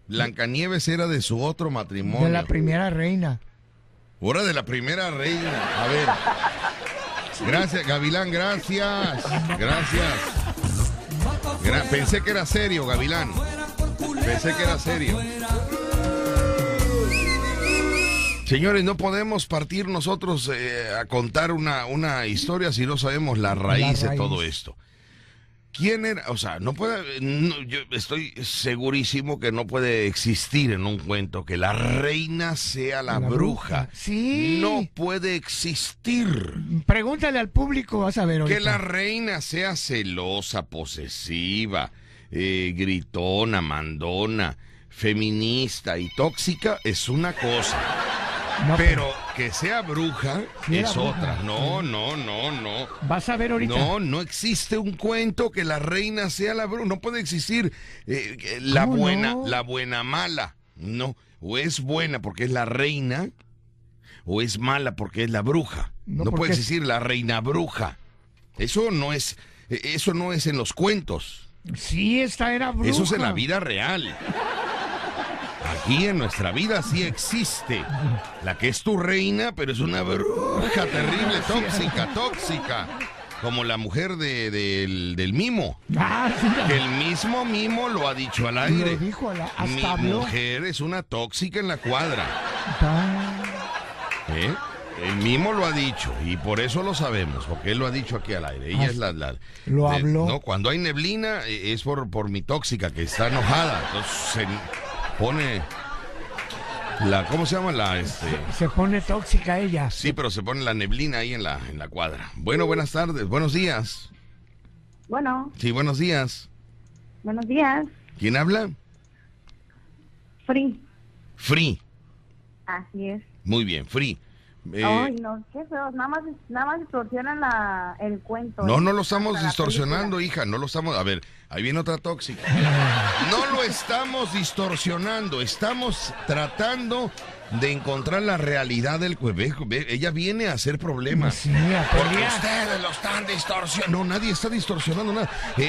Blancanieves era de su otro matrimonio. De la primera reina. Ahora de la primera reina. A ver. Gracias, Gavilán, gracias. Gracias. Pensé que era serio, Gavilán. Pensé que era serio. Señores, no podemos partir nosotros a contar una historia si no sabemos la raíz de todo esto. ¿Quién era? O sea, yo estoy segurísimo que no puede existir en un cuento que la reina sea la bruja. Sí. No puede existir. Pregúntale al público, vas a ver ahorita. Que la reina sea celosa, posesiva, gritona, mandona, feminista y tóxica es una cosa, pero que sea bruja es otra. No. Vas a ver ahorita. No existe un cuento que la reina sea la bruja. No puede existir la buena mala. No, o es buena porque es la reina o es mala porque es la bruja. No puede existir la reina bruja. Eso no es en los cuentos. Sí, esta era bruja. Eso es en la vida real. Aquí en nuestra vida sí existe la que es tu reina, pero es una bruja terrible, tóxica, como la mujer del Mimo. Que el mismo Mimo lo ha dicho al aire. Lo dijo Mi mujer es una tóxica en la cuadra. El Mimo lo ha dicho, y por eso lo sabemos, porque él lo ha dicho aquí al aire. Ella es lo habló. No, cuando hay neblina es por mi tóxica, que está enojada. Entonces se pone ¿cómo se llama? Se pone tóxica ella. Sí, pero se pone la neblina ahí en la cuadra. Bueno, buenas tardes, buenos días. Bueno. Sí, buenos días. Buenos días. ¿Quién habla? Free. Así es. Muy bien, Free. Ay, no, qué feo, nada más distorsionan el cuento. No lo estamos distorsionando, hija, no lo estamos. A ver, ahí viene otra tóxica. No lo estamos distorsionando, estamos tratando de encontrar la realidad del cuevejo. Ella viene a hacer problemas. Sí, porque ustedes lo están distorsionando. No, nadie está distorsionando nada.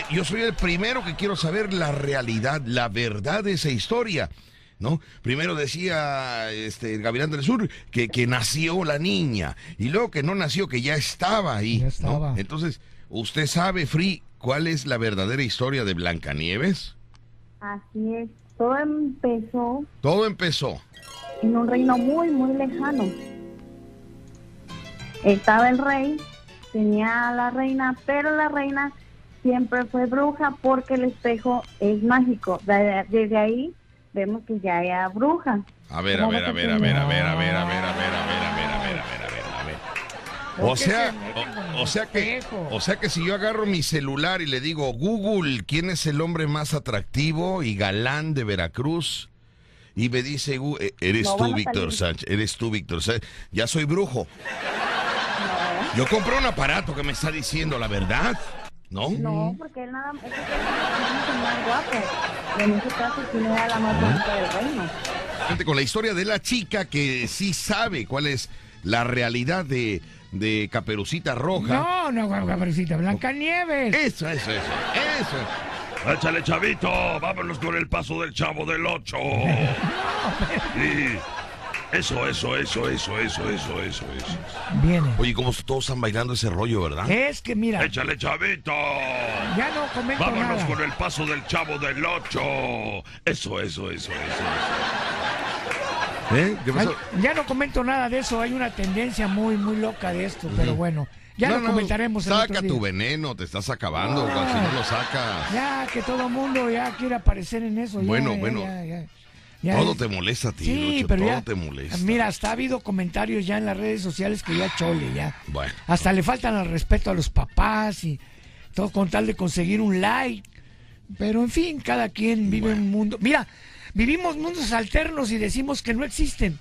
Yo soy el primero que quiero saber la realidad, la verdad de esa historia. ¿No? Primero decía el Gavilán del Sur que nació la niña, y luego que no nació, que ya estaba ahí. Ya estaba. ¿No? Entonces, ¿usted sabe, Free, cuál es la verdadera historia de Blancanieves? Así es, todo empezó en un reino muy, muy lejano. Estaba el rey, tenía a la reina, pero la reina siempre fue bruja porque el espejo es mágico. Desde ahí vemos que ya era bruja. A ver. O sea que si yo agarro mi celular y le digo, Google, ¿quién es el hombre más atractivo y galán de Veracruz? Y me dice, eres tú, Víctor Sánchez. Ya soy brujo. No. Yo compré un aparato que me está diciendo la verdad. ¿No? No, porque él nada más es el más guapo. En ese caso, tiene la más bonita del reino. Con la historia de la chica que sí sabe cuál es la realidad de Caperucita Roja. No, Caperucita, Blancanieves. Eso. Échale, chavito. Vámonos con el paso del Chavo del Ocho. Sí. Eso. Viene. Oye, como todos están bailando ese rollo, ¿verdad? Es que mira. Échale, chavito. Ya no comento nada. Vámonos con el paso del Chavo del Ocho. Eso. ¿Eh? ¿Qué pasó? Ay, ya no comento nada de eso. Hay una tendencia muy, muy loca de esto, pero bueno. Ya no, lo comentaremos. Saca tu veneno, te estás acabando. Ah, si no lo sacas. Ya, que todo mundo ya quiere aparecer en eso. Bueno. Ya todo es... te molesta a ti, sí, Rucho, pero todo ya, te molesta. Mira, hasta ha habido comentarios ya en las redes sociales que ya chole, ya. Bueno. Hasta le faltan al respeto a los papás y todo con tal de conseguir un like. Pero en fin, cada quien vive un mundo. Mira, vivimos mundos alternos y decimos que no existen.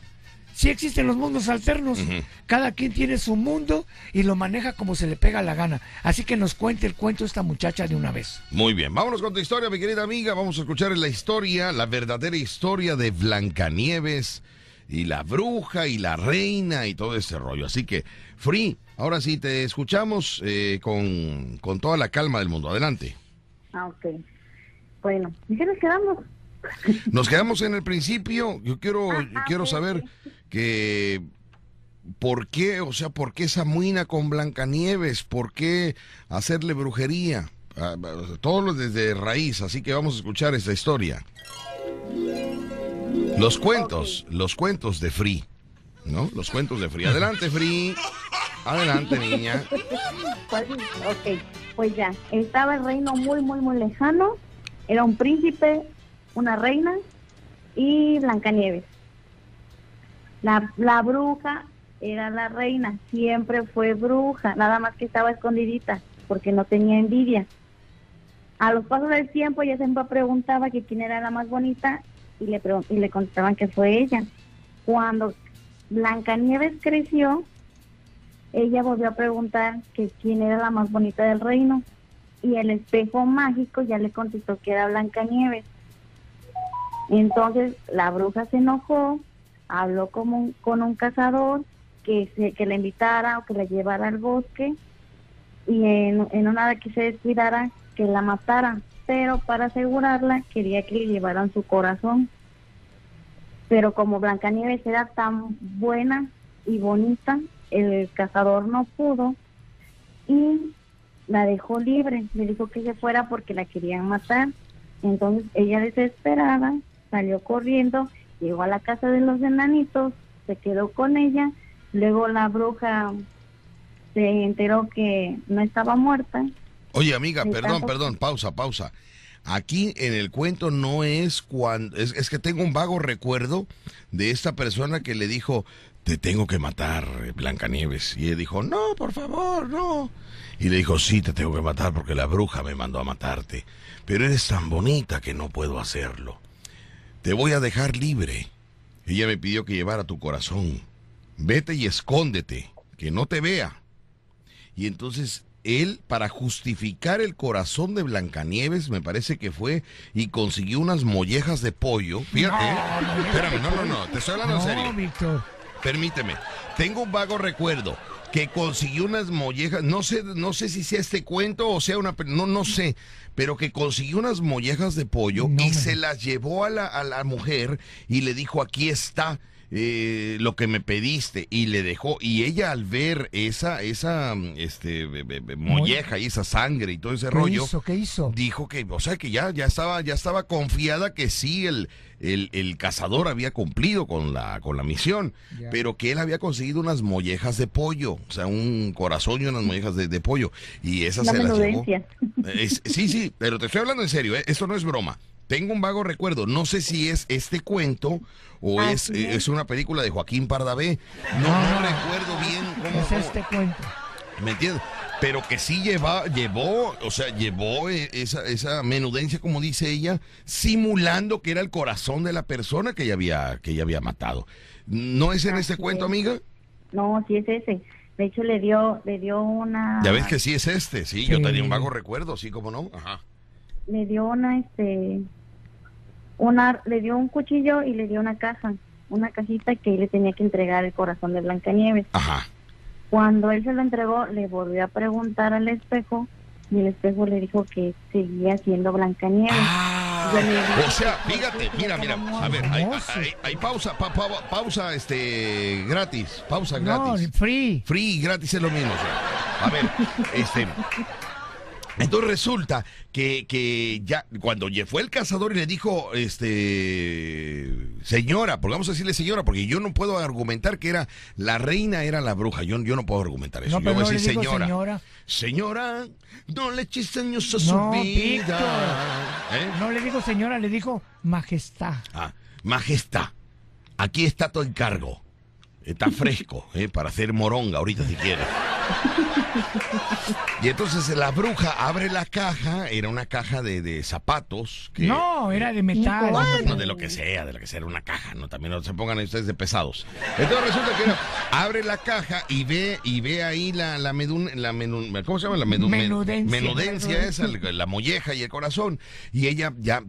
Sí existen los mundos alternos. Cada quien tiene su mundo y lo maneja como se le pega la gana. Así que nos cuente el cuento esta muchacha de una vez. Muy bien, vámonos con tu historia, mi querida amiga. Vamos a escuchar la historia, la verdadera historia de Blanca Nieves y la bruja y la reina y todo ese rollo. Así que, Free, ahora sí te escuchamos con toda la calma del mundo. Adelante. Ah, ok. Bueno, ¿y qué nos quedamos? Nos quedamos en el principio. Yo quiero saber... que ¿por qué? O sea, ¿por qué esa muina con Blancanieves? ¿Por qué hacerle brujería? Todo desde raíz, así que vamos a escuchar esta historia. Los cuentos de Free, ¿no? Los cuentos de Free. Adelante, Free. Adelante, niña. Pues ya, estaba el reino muy, muy, muy lejano. Era un príncipe, una reina y Blancanieves. La bruja era la reina, siempre fue bruja, nada más que estaba escondidita, porque no tenía envidia. A los pasos del tiempo ella siempre preguntaba que quién era la más bonita y le contestaban que fue ella. Cuando Blancanieves creció, ella volvió a preguntar que quién era la más bonita del reino y el espejo mágico ya le contestó que era Blancanieves. Entonces la bruja se enojó. Habló con un cazador que le invitara o que la llevara al bosque y en una de que se descuidara que la matara, pero para asegurarla quería que le llevaran su corazón. Pero como Blancanieves era tan buena y bonita, el cazador no pudo y la dejó libre. Le dijo que se fuera porque la querían matar. Entonces ella, desesperada, salió corriendo. Llegó a la casa de los enanitos, se quedó con ella. Luego la bruja se enteró que no estaba muerta. Oye, amiga, perdón, pausa. Aquí en el cuento no es cuando... Es que tengo un vago recuerdo de esta persona que le dijo, te tengo que matar, Blancanieves. Y él dijo, no, por favor, no. Y le dijo, sí, te tengo que matar porque la bruja me mandó a matarte. Pero eres tan bonita que no puedo hacerlo. Te voy a dejar libre. Ella me pidió que llevara tu corazón. Vete y escóndete, que no te vea. Y entonces él, para justificar el corazón de Blancanieves, me parece que fue y consiguió unas mollejas de pollo. Fíjate. Espérame, no, te estoy hablando en serio. Víctor. Permíteme. Tengo un vago recuerdo que consiguió unas mollejas, no sé si sea este cuento o sea una, no sé. Pero que consiguió unas mollejas de pollo se las llevó a la mujer y le dijo, aquí está lo que me pediste, y le dejó. Y ella, al ver esa molleja y esa sangre y todo ese rollo, ¿Qué hizo? Dijo que, o sea, que ya estaba confiada que sí el cazador había cumplido con la misión, pero que él había conseguido unas mollejas de pollo, o sea, un corazón y unas mollejas de pollo, y esas se las llevó. Sí, pero te estoy hablando en serio, esto no es broma. Tengo un vago recuerdo, no sé si es este cuento o es una película de Joaquín Pardavé, no recuerdo bien cómo es este cuento. ¿Me entiendes? Pero que sí llevó esa menudencia, como dice ella, simulando que era el corazón de la persona que ella había matado. ¿No es en este cuento, amiga? No, sí es ese. De hecho, le dio una... Ya ves que sí es este, sí. Yo tenía un vago recuerdo, sí, como no. Ajá. Le dio un cuchillo y le dio una cajita que le tenía que entregar el corazón de Blancanieves. Ajá. Cuando él se lo entregó, le volvió a preguntar al espejo y el espejo le dijo que seguía siendo Blanca Nieves. Ah, o sea, fíjate, mira, a ver, hay pausa, pausa, gratis, pausa gratis. No, free. Free, gratis es lo mismo, o sea. A ver, entonces resulta que ya cuando fue el cazador y le dijo, señora, porque vamos a decirle señora, porque yo no puedo argumentar que era la reina, era la bruja, yo no puedo argumentar eso, no, yo voy a decir señora. Señora, no le eches daños a su vida. ¿Eh? No le dijo señora, le dijo majestad. Ah, majestad, aquí está tu encargo, está fresco, para hacer moronga ahorita si quieres. Y entonces la bruja abre la caja, era una caja de zapatos. Que, no, era de metal. Bueno, de lo que sea, era una caja, ¿no? También no se pongan ustedes de pesados. Entonces resulta que abre la caja y ve ahí ¿cómo se llama? La menudencia. Menudencia esa, la molleja y el corazón. Y ella ya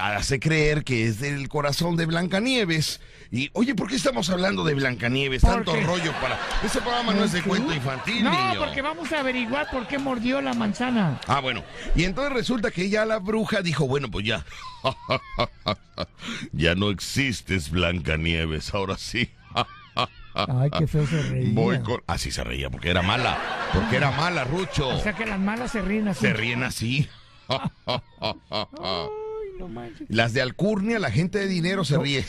hace creer que es del corazón de Blancanieves. Y, oye, ¿por qué estamos hablando de Blancanieves? Tanto rollo para... Este programa no es de cuento infantil, niño. Porque vamos a averiguar por qué mordió la manzana. Ah, bueno. Y entonces resulta que ya la bruja dijo, bueno, pues ya. Ya no existes, Blancanieves, ahora sí. Ay, qué feo se reía. Así se reía, porque era mala. Porque era mala, Rucho. O sea que las malas se ríen así. Se ríen así. Ay, no manches. Las de alcurnia, la gente de dinero se ríe.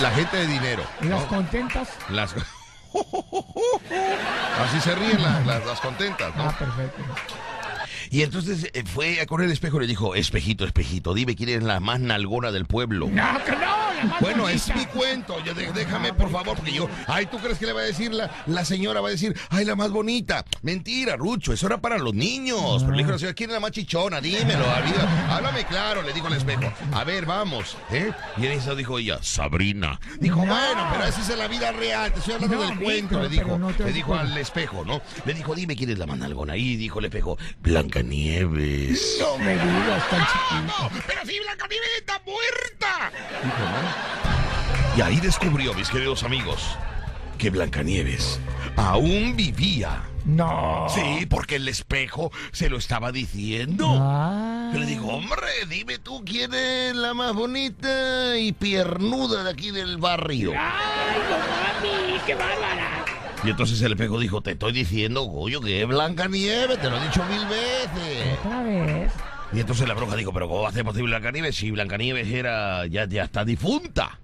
La gente de dinero. ¿Y las contentas? Las... Así se ríen las contentas, ¿no? Ah, perfecto. Y entonces fue a correr el espejo y le dijo, espejito, espejito, dime quién es la más nalgona del pueblo. No, que no, la más bueno, bonita. Es mi cuento, ya déjame por favor, porque yo, ay, ¿tú crees que le va a decir la señora? Va a decir, ay, la más bonita. Mentira, Rucho, eso era para los niños. Ah. Pero le dijo la señora, ¿quién es la más chichona? Dímelo, háblame claro, le dijo el espejo. A ver, vamos, ¿eh? Y en eso dijo ella, Sabrina. Dijo, no. Bueno, pero esa es la vida real, te estoy hablando del cuento, le dijo. No le dijo al espejo, ¿no? Le dijo, dime quién es la más nalgona. Y dijo el espejo, Blancanieves. No me digas, tan chiquito. ¡No! ¡Pero sí, Blancanieves está muerta! Y ahí descubrió, mis queridos amigos, que Blancanieves aún vivía. No. Sí, porque el espejo se lo estaba diciendo. Ah. Le dijo, hombre, dime tú quién es la más bonita y piernuda de aquí del barrio. ¡Ay, no, mami! ¡Qué bárbara! Y entonces el espejo dijo, te estoy diciendo, coño, que es Blancanieves, te lo he dicho 1000 veces. ¿Otra vez? Y entonces la bruja dijo, pero ¿cómo va a ser posible Blancanieves si Blancanieves era, ya está difunta?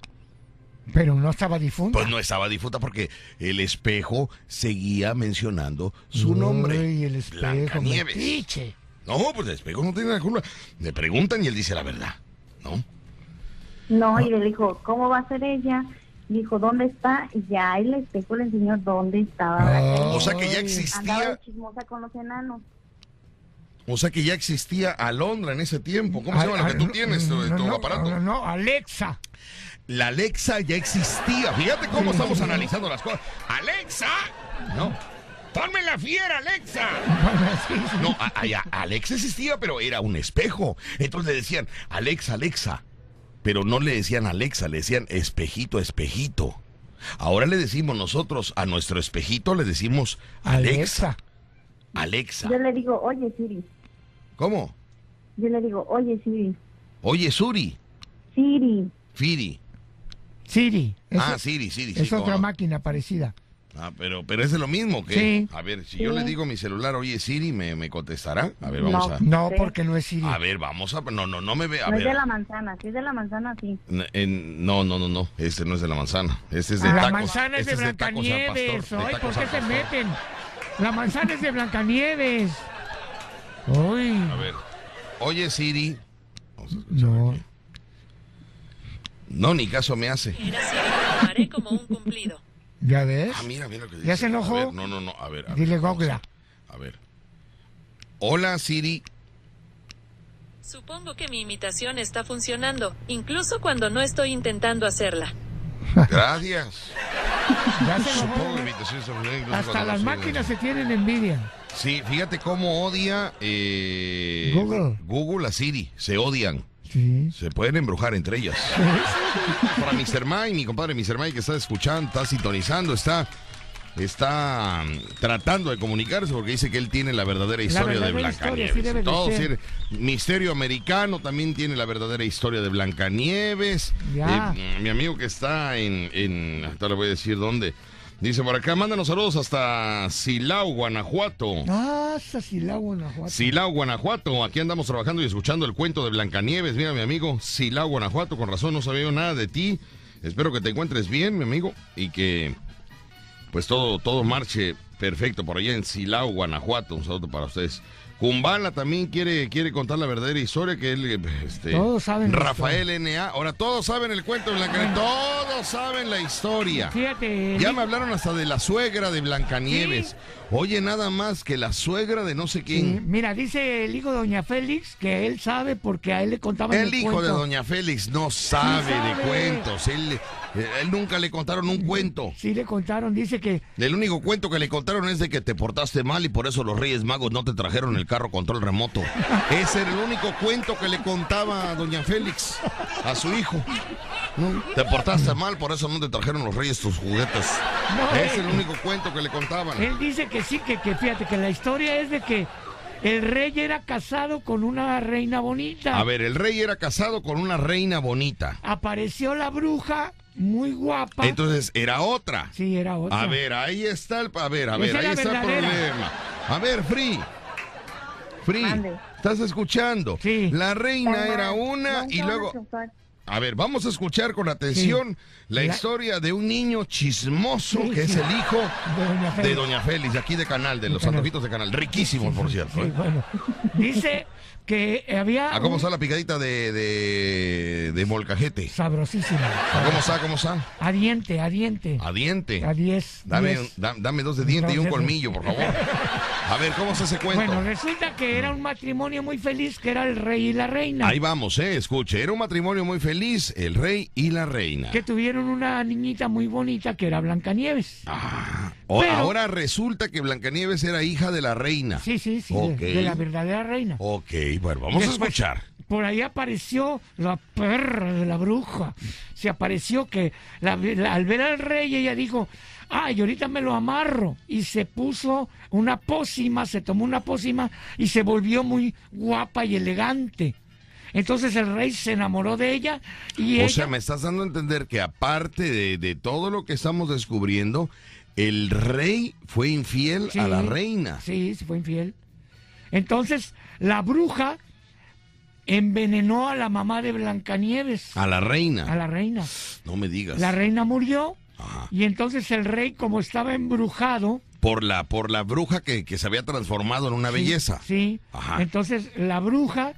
Pero no estaba difunta. Pues no estaba difunta porque el espejo seguía mencionando su nombre. Y el espejo, Blancanieves. Metiche. No, pues el espejo no tiene la culpa. Le preguntan y él dice la verdad, ¿no? No, y le dijo, ¿cómo va a ser ella? Dijo, ¿dónde está? Y ya el espejo le enseñó dónde estaba. Oh, o sea que ya existía. Andaba chismosa con los enanos. O sea que ya existía Alondra en ese tiempo. ¿Cómo se llama la que tú tienes, tu aparato? No, Alexa. La Alexa ya existía. Fíjate cómo estamos analizando las cosas. ¡Alexa! No. ¡Ponme la fiera, Alexa! No, Alexa existía, pero era un espejo. Entonces le decían, Alexa, Alexa. Pero no le decían Alexa, le decían espejito, espejito. Ahora le decimos nosotros a nuestro espejito, le decimos Alexa. Alexa. Yo le digo, oye, Siri. ¿Cómo? Yo le digo, oye, Siri. Oye, Suri. Siri. Firi. Siri. Siri. Es otra máquina parecida. Ah, pero es de lo mismo que... Sí. A ver, si yo le digo a mi celular, oye, Siri, ¿me contestará? A ver, vamos a... No, porque no es Siri. A ver, vamos a... No me ve... No es de la manzana, si es de la manzana, sí. No, este no es de la manzana. Este es de tacos. La manzana es de Blancanieves. Ay, ¿por qué se meten? La manzana es de Blancanieves. Ay. A ver, oye, Siri... Vamos a escuchar aquí. No, ni caso me hace. Mira, Siri, lo tomaré como un cumplido. ¿Ya ves? Ah, mira lo que dice. ¿Ya se enojó? A ver, no, a ver. Dile Google. A ver. Hola, Siri. Supongo que mi imitación está funcionando, incluso cuando no estoy intentando hacerla. Gracias. Ya se enojó. Supongo que mi imitación está funcionando. Hasta las máquinas se tienen envidia. Sí, fíjate cómo odia Google a Siri. Se odian. Sí. Se pueden embrujar entre ellas. Para Mr. Mike, mi compadre Mr. Mike que está escuchando, está sintonizando, está está tratando de comunicarse porque dice que él tiene la verdadera historia de Blanca Nieves. Todo Misterio Americano también tiene la verdadera historia de Blanca Nieves. Mi amigo que está en ahorita le voy a decir dónde. Dice por acá, mándanos saludos hasta Silao, Guanajuato. Ah, hasta Silao, Guanajuato. Silao, Guanajuato. Aquí andamos trabajando y escuchando el cuento de Blancanieves. Mira, mi amigo, Silao, Guanajuato. Con razón no sabía nada de ti. Espero que te encuentres bien, mi amigo, y que pues todo marche perfecto por allá en Silao, Guanajuato. Un saludo para ustedes. Kumbala también quiere contar la verdadera historia que él, todos saben Rafael N.A. Ahora todos saben el cuento de Blancanieves, todos saben la historia. Fíjate. Ya me hablaron hasta de la suegra de Blancanieves. ¿Sí? Oye, nada más que la suegra de no sé quién. Sí. Mira, dice el hijo de Doña Félix que él sabe porque a él le contaban el hijo cuento. De Doña Félix no sabe, sí sabe. De cuentos. Él nunca le contaron un cuento. Sí le contaron, dice que... El único cuento que le contaron es de que te portaste mal y por eso los Reyes Magos no te trajeron el carro control remoto. Ese era el único cuento que le contaba a Doña Félix, a su hijo. ¿No? Te portaste mal, por eso no te trajeron los Reyes tus juguetes. No, es el único cuento que le contaban. Él dice que sí, que fíjate, que la historia es de que el rey era casado con una reina bonita. A ver, el rey era casado con una reina bonita. Apareció la bruja, muy guapa. Entonces, ¿era otra? Sí, era otra. A ver, ahí está el... A ver, ahí está el problema. A ver, Free, ¿estás escuchando? Sí. La reina era una y luego... A ver, vamos a escuchar con atención la historia de un niño chismoso que es el hijo de Doña Félix, de aquí de Canal, de los Santojitos de Canal. Riquísimo, por cierto. Sí, bueno. Dice que había... ¿A cómo está la picadita de molcajete? Sabrosísima. ¿A cómo está? A diente. ¿A diente? A 10. Dame 2 de diente y un colmillo, por favor. A ver, ¿cómo se cuenta? Bueno, resulta que era un matrimonio muy feliz, que era el rey y la reina. Ahí vamos, escuche. Era un matrimonio muy feliz, el rey y la reina. Que tuvieron una niñita muy bonita, que era Blancanieves. Ahora resulta que Blancanieves era hija de la reina. Sí, okay. de la verdadera reina. Ok, bueno, vamos a escuchar. Por ahí apareció la perra de la bruja. Se apareció que al ver al rey ella dijo... y ahorita me lo amarro. Y se puso una pócima, se tomó una pócima y se volvió muy guapa y elegante. Entonces el rey se enamoró de ella y ella... O sea, me estás dando a entender que aparte de todo lo que estamos descubriendo, el rey fue infiel a la reina. Sí, fue infiel. Entonces la bruja envenenó a la mamá de Blancanieves. A la reina. No me digas. La reina murió. Ajá. Y entonces el rey, como estaba embrujado... Por la bruja que se había transformado en una belleza. Sí, ajá. Entonces la bruja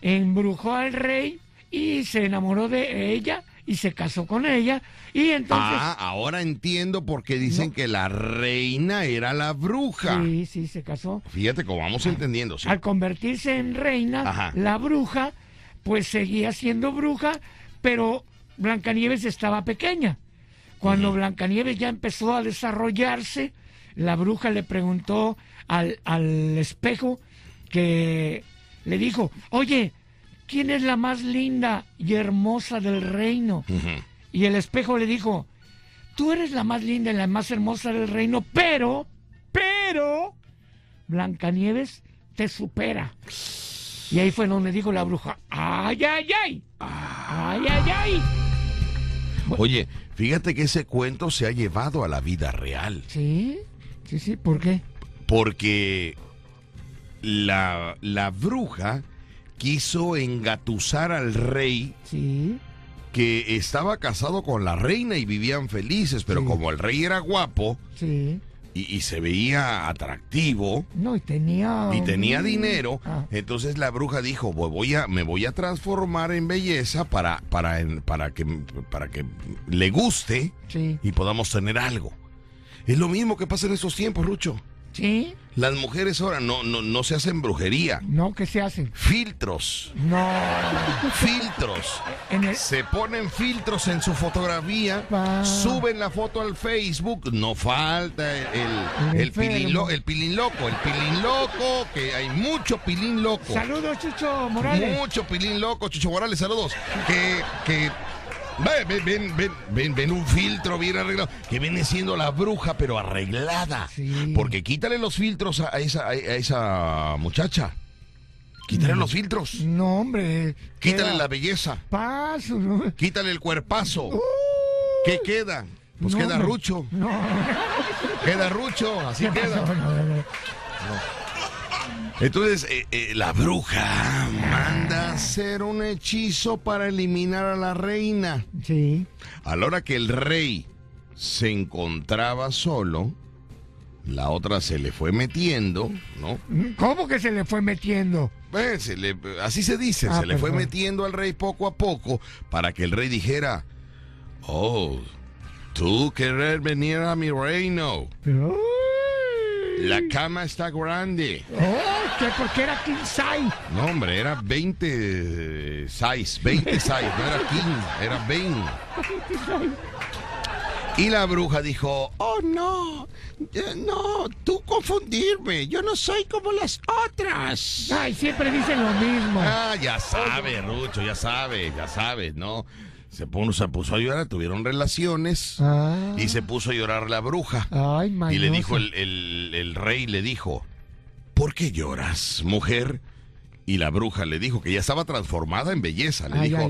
embrujó al rey y se enamoró de ella y se casó con ella. Y entonces... ahora entiendo por qué dicen que la reina era la bruja. Sí, se casó. Fíjate cómo vamos entendiendo. Sí. Al convertirse en reina, la bruja, pues seguía siendo bruja, pero Blancanieves estaba pequeña. Cuando Blancanieves ya empezó a desarrollarse, la bruja le preguntó al espejo, que le dijo, oye, ¿quién es la más linda y hermosa del reino? Y el espejo le dijo, tú eres la más linda y la más hermosa del reino, pero, Blancanieves te supera. Y ahí fue donde dijo la bruja, ¡ay, ay, ay! Oye, fíjate que ese cuento se ha llevado a la vida real. Sí, ¿por qué? Porque la bruja quiso engatusar al rey que estaba casado con la reina y vivían felices, pero como el rey era guapo y se veía atractivo y tenía dinero, entonces la bruja dijo, me voy a transformar en belleza para que le guste y podamos tener algo. Es lo mismo que pasa en estos tiempos, Rucho. Sí. Las mujeres ahora no se hacen brujería. No, ¿qué se hacen? Filtros. No. Filtros. Se ponen filtros en su fotografía, suben la foto al Facebook. No falta el pilín loco, que hay mucho pilín loco. Saludos, Chucho Morales. Saludos. Que Ven un filtro bien arreglado, que viene siendo la bruja, pero arreglada. Sí. Porque quítale los filtros a esa muchacha. Quítale los filtros. No, hombre. Quítale la belleza. Paso, no. Quítale el cuerpazo. ¿Qué queda? Pues no, queda Rucho. No. Queda Rucho, así queda. Entonces, la bruja manda a hacer un hechizo para eliminar a la reina. Sí. A la hora que el rey se encontraba solo, la otra se le fue metiendo, ¿no? ¿Cómo que se le fue metiendo? Así se dice, se le fue metiendo al rey poco a poco para que el rey dijera, oh, tú querer venir a mi reino. Pero... la cama está grande. Oh, ¿qué? ¿Por qué era king size? No, hombre, era 20 size, no era king, era 20. Y la bruja dijo, oh no, no, tú confundirme, yo no soy como las otras. Ay, siempre dicen lo mismo. Ah, ya sabe, Rucho, ya sabe, ¿no? Se puso a llorar, tuvieron relaciones y se puso a llorar la bruja. Ay, y le dijo el rey, le dijo, ¿por qué lloras, mujer? Y la bruja le dijo que ya estaba transformada en belleza. Le dijo,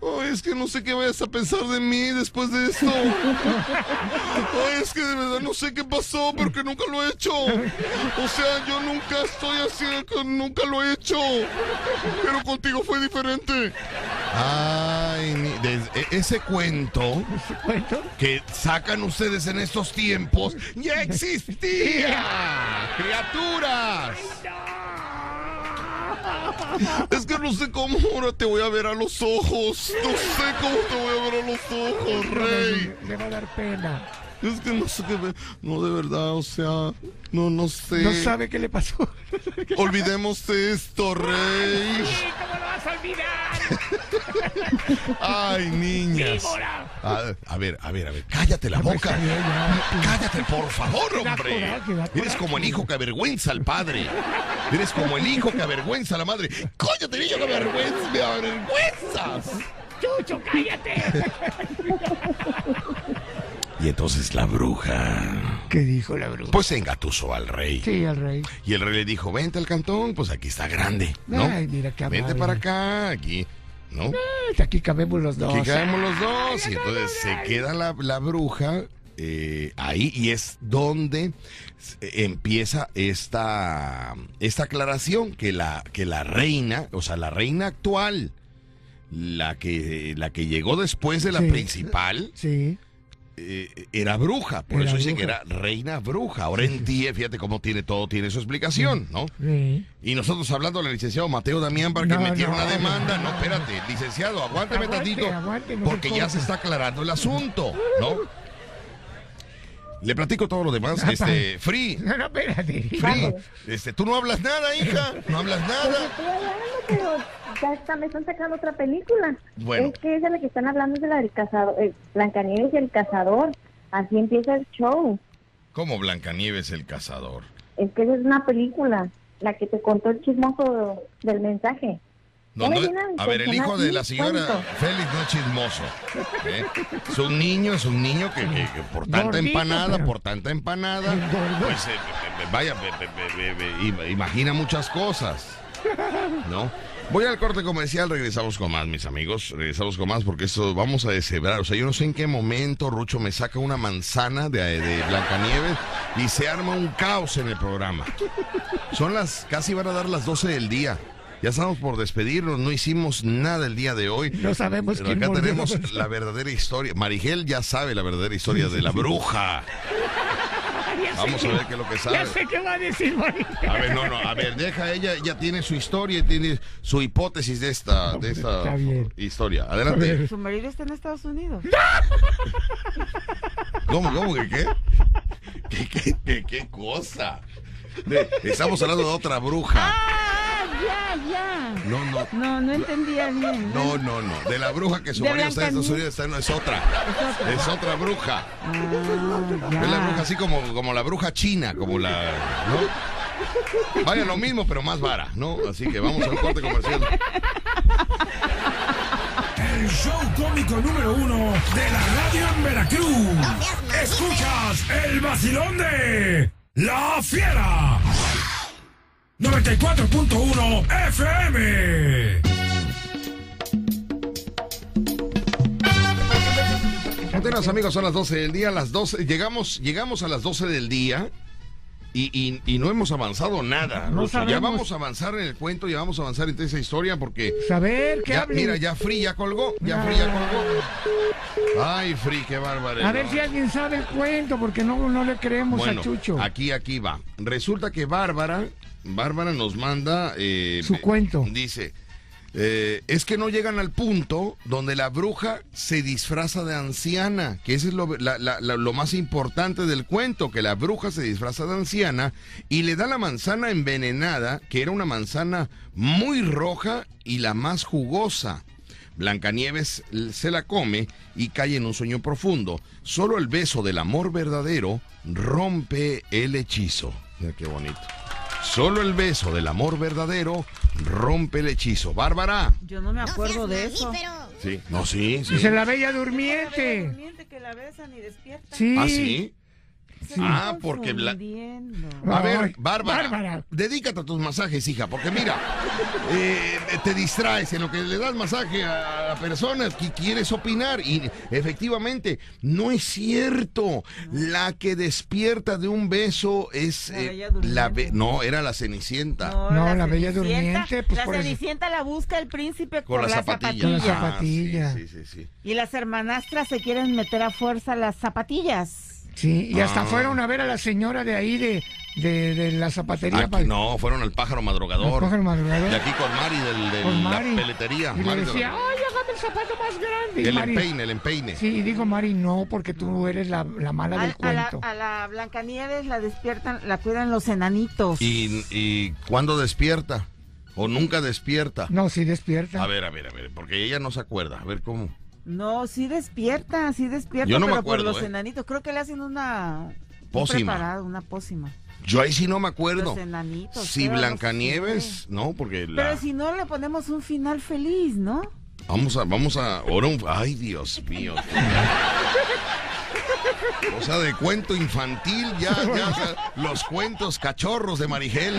oh, es que no sé qué vayas a pensar de mí después de esto. Oh, es que de verdad no sé qué pasó porque nunca lo he hecho. O sea, yo nunca estoy así, nunca lo he hecho. Pero contigo fue diferente. Ay, ese cuento que sacan ustedes en estos tiempos ya existía, criaturas. Es que no sé cómo ahora te voy a ver a los ojos. No sé cómo te voy a ver a los ojos, rey. Le va a dar pena. Es que no sé qué... No, de verdad, o sea... No sé... No sabe qué le pasó. Olvidemos esto, rey. Sí, ¿cómo lo vas a olvidar? Ay, niñas. A ver. Cállate la boca. Cállate, por favor, hombre. Eres como el hijo que avergüenza al padre. Eres como el hijo que avergüenza a la madre. Cállate, niño, que me avergüenzas. Chucho, cállate. Y entonces la bruja... ¿Qué dijo la bruja? Pues engatusó al rey. Sí, al rey. Y el rey le dijo, vente al cantón, pues aquí está grande, ¿no? Ay, mira qué amable. Vente para acá, aquí, ¿no? Aquí cabemos los dos. Aquí cabemos los dos. Ay, y entonces se queda la bruja ahí, y es donde empieza esta aclaración que la reina, o sea, la reina actual, la que llegó después de la principal... Sí. Era bruja, por eso dicen que era reina bruja. Ahora en ti, fíjate cómo tiene su explicación, ¿no? Sí. Y nosotros hablando al licenciado Mateo Damián para que metiera una demanda. No, espérate, licenciado, aguánteme tantito, no, porque ya se está aclarando el asunto, ¿no? Le platico todo lo demás, Free. No, espérate. Free, tú no hablas nada, hija, no hablas nada. Estoy hablando, pero ya me están sacando otra película. Bueno. Es que esa es la que están hablando, es la del cazador, Blanca Nieves y el cazador. Así empieza el show. ¿Cómo Blanca Nieves el cazador? Es que esa es una película, la que te contó el chismoso del mensaje. A ver, el hijo de la señora Félix no es chismoso, ¿eh? Es un niño que por tanta empanada, pues vaya, imagina muchas cosas, ¿no? Voy al corte comercial, regresamos con más, mis amigos, porque esto vamos a deshebrar. O sea, yo no sé en qué momento Rucho me saca una manzana de Blancanieves y se arma un caos en el programa. Casi van a dar las 12 del día. Ya estamos por despedirnos, no hicimos nada el día de hoy. No sabemos quién murió. Acá tenemos la verdadera historia. Marigel ya sabe la verdadera historia de la bruja. Vamos a ver qué es lo que sabe. Ya sé qué va a decir Marigel. A ver, a ver, deja, ella ya tiene su historia, tiene su hipótesis de esta historia. Adelante. Su marido está en Estados Unidos. ¿Cómo? ¿Qué? ¿Qué cosa? Estamos hablando de otra bruja. Ya. No. No entendía bien. No. De la bruja que su marido está en Estados Unidos, no es otra. Es otra bruja. Es la bruja así como la bruja china, como la... ¿no? Vaya, lo mismo, pero más vara, ¿no? Así que vamos al corte comercial. el show cómico número uno de la radio en Veracruz. No, escuchas el vacilón de La Fiera 94.1 FM. Buenas amigos, son las 12 del día, las 12, llegamos a las 12 del día. Y no hemos avanzado nada, Rucho. Ya vamos a avanzar en el cuento, ya vamos a avanzar en toda esa historia porque... Saber qué hablen. Mira, ya Free ya colgó, Ay, Free, qué bárbaro. A ver si alguien sabe el cuento porque no le creemos a Chucho. Aquí va. Resulta que Bárbara nos manda... su cuento. Dice, es que no llegan al punto donde la bruja se disfraza de anciana, que ese es lo más importante del cuento, que la bruja se disfraza de anciana y le da la manzana envenenada, que era una manzana muy roja y la más jugosa. Blanca Nieves se la come y cae en un sueño profundo. Solo el beso del amor verdadero rompe el hechizo. Mira qué bonito. Solo el beso del amor verdadero rompe el hechizo. Bárbara. Yo no me acuerdo de eso. Sí, no, sí. Es la Bella Durmiente. La Bella Durmiente que la besan y despierta. Sí. ¿Ah, sí? Sí. Ah, porque... A ver, Bárbara, dedícate a tus masajes, hija, porque mira, te distraes en lo que le das masaje a la persona que quieres opinar y efectivamente, no es cierto. La que despierta de un beso es... no, era la Cenicienta. No, la Bella Durmiente. Pues, la Cenicienta la busca el príncipe con la zapatilla. Sí. Y las hermanastras se quieren meter a fuerza las zapatillas. Sí, y hasta fueron a ver a la señora de ahí de la zapatería. Aquí, no, fueron al Pájaro Madrugador. Al Pájaro Madrugador. Y aquí con Mari de la peletería. Y Mari le decía, ¡ay, hágame el zapato más grande! Y Mari, el empeine. Sí, y dijo Mari, no, porque tú eres la mala del cuento. A la Blancanieves la despiertan, la cuidan los enanitos. ¿Y cuándo despierta? ¿O nunca despierta? No, sí despierta. A ver, porque ella no se acuerda. A ver, ¿cómo? No, sí despierta, yo no pero me acuerdo, por los enanitos, creo que le hacen una pócima. Una pócima. Yo ahí sí no me acuerdo. Los enanitos. Si Blancanieves, no, porque pero si no le ponemos un final feliz, ¿no? Vamos a ay, Dios mío. O sea, de cuento infantil, ya, o sea, los cuentos cachorros de Marigel.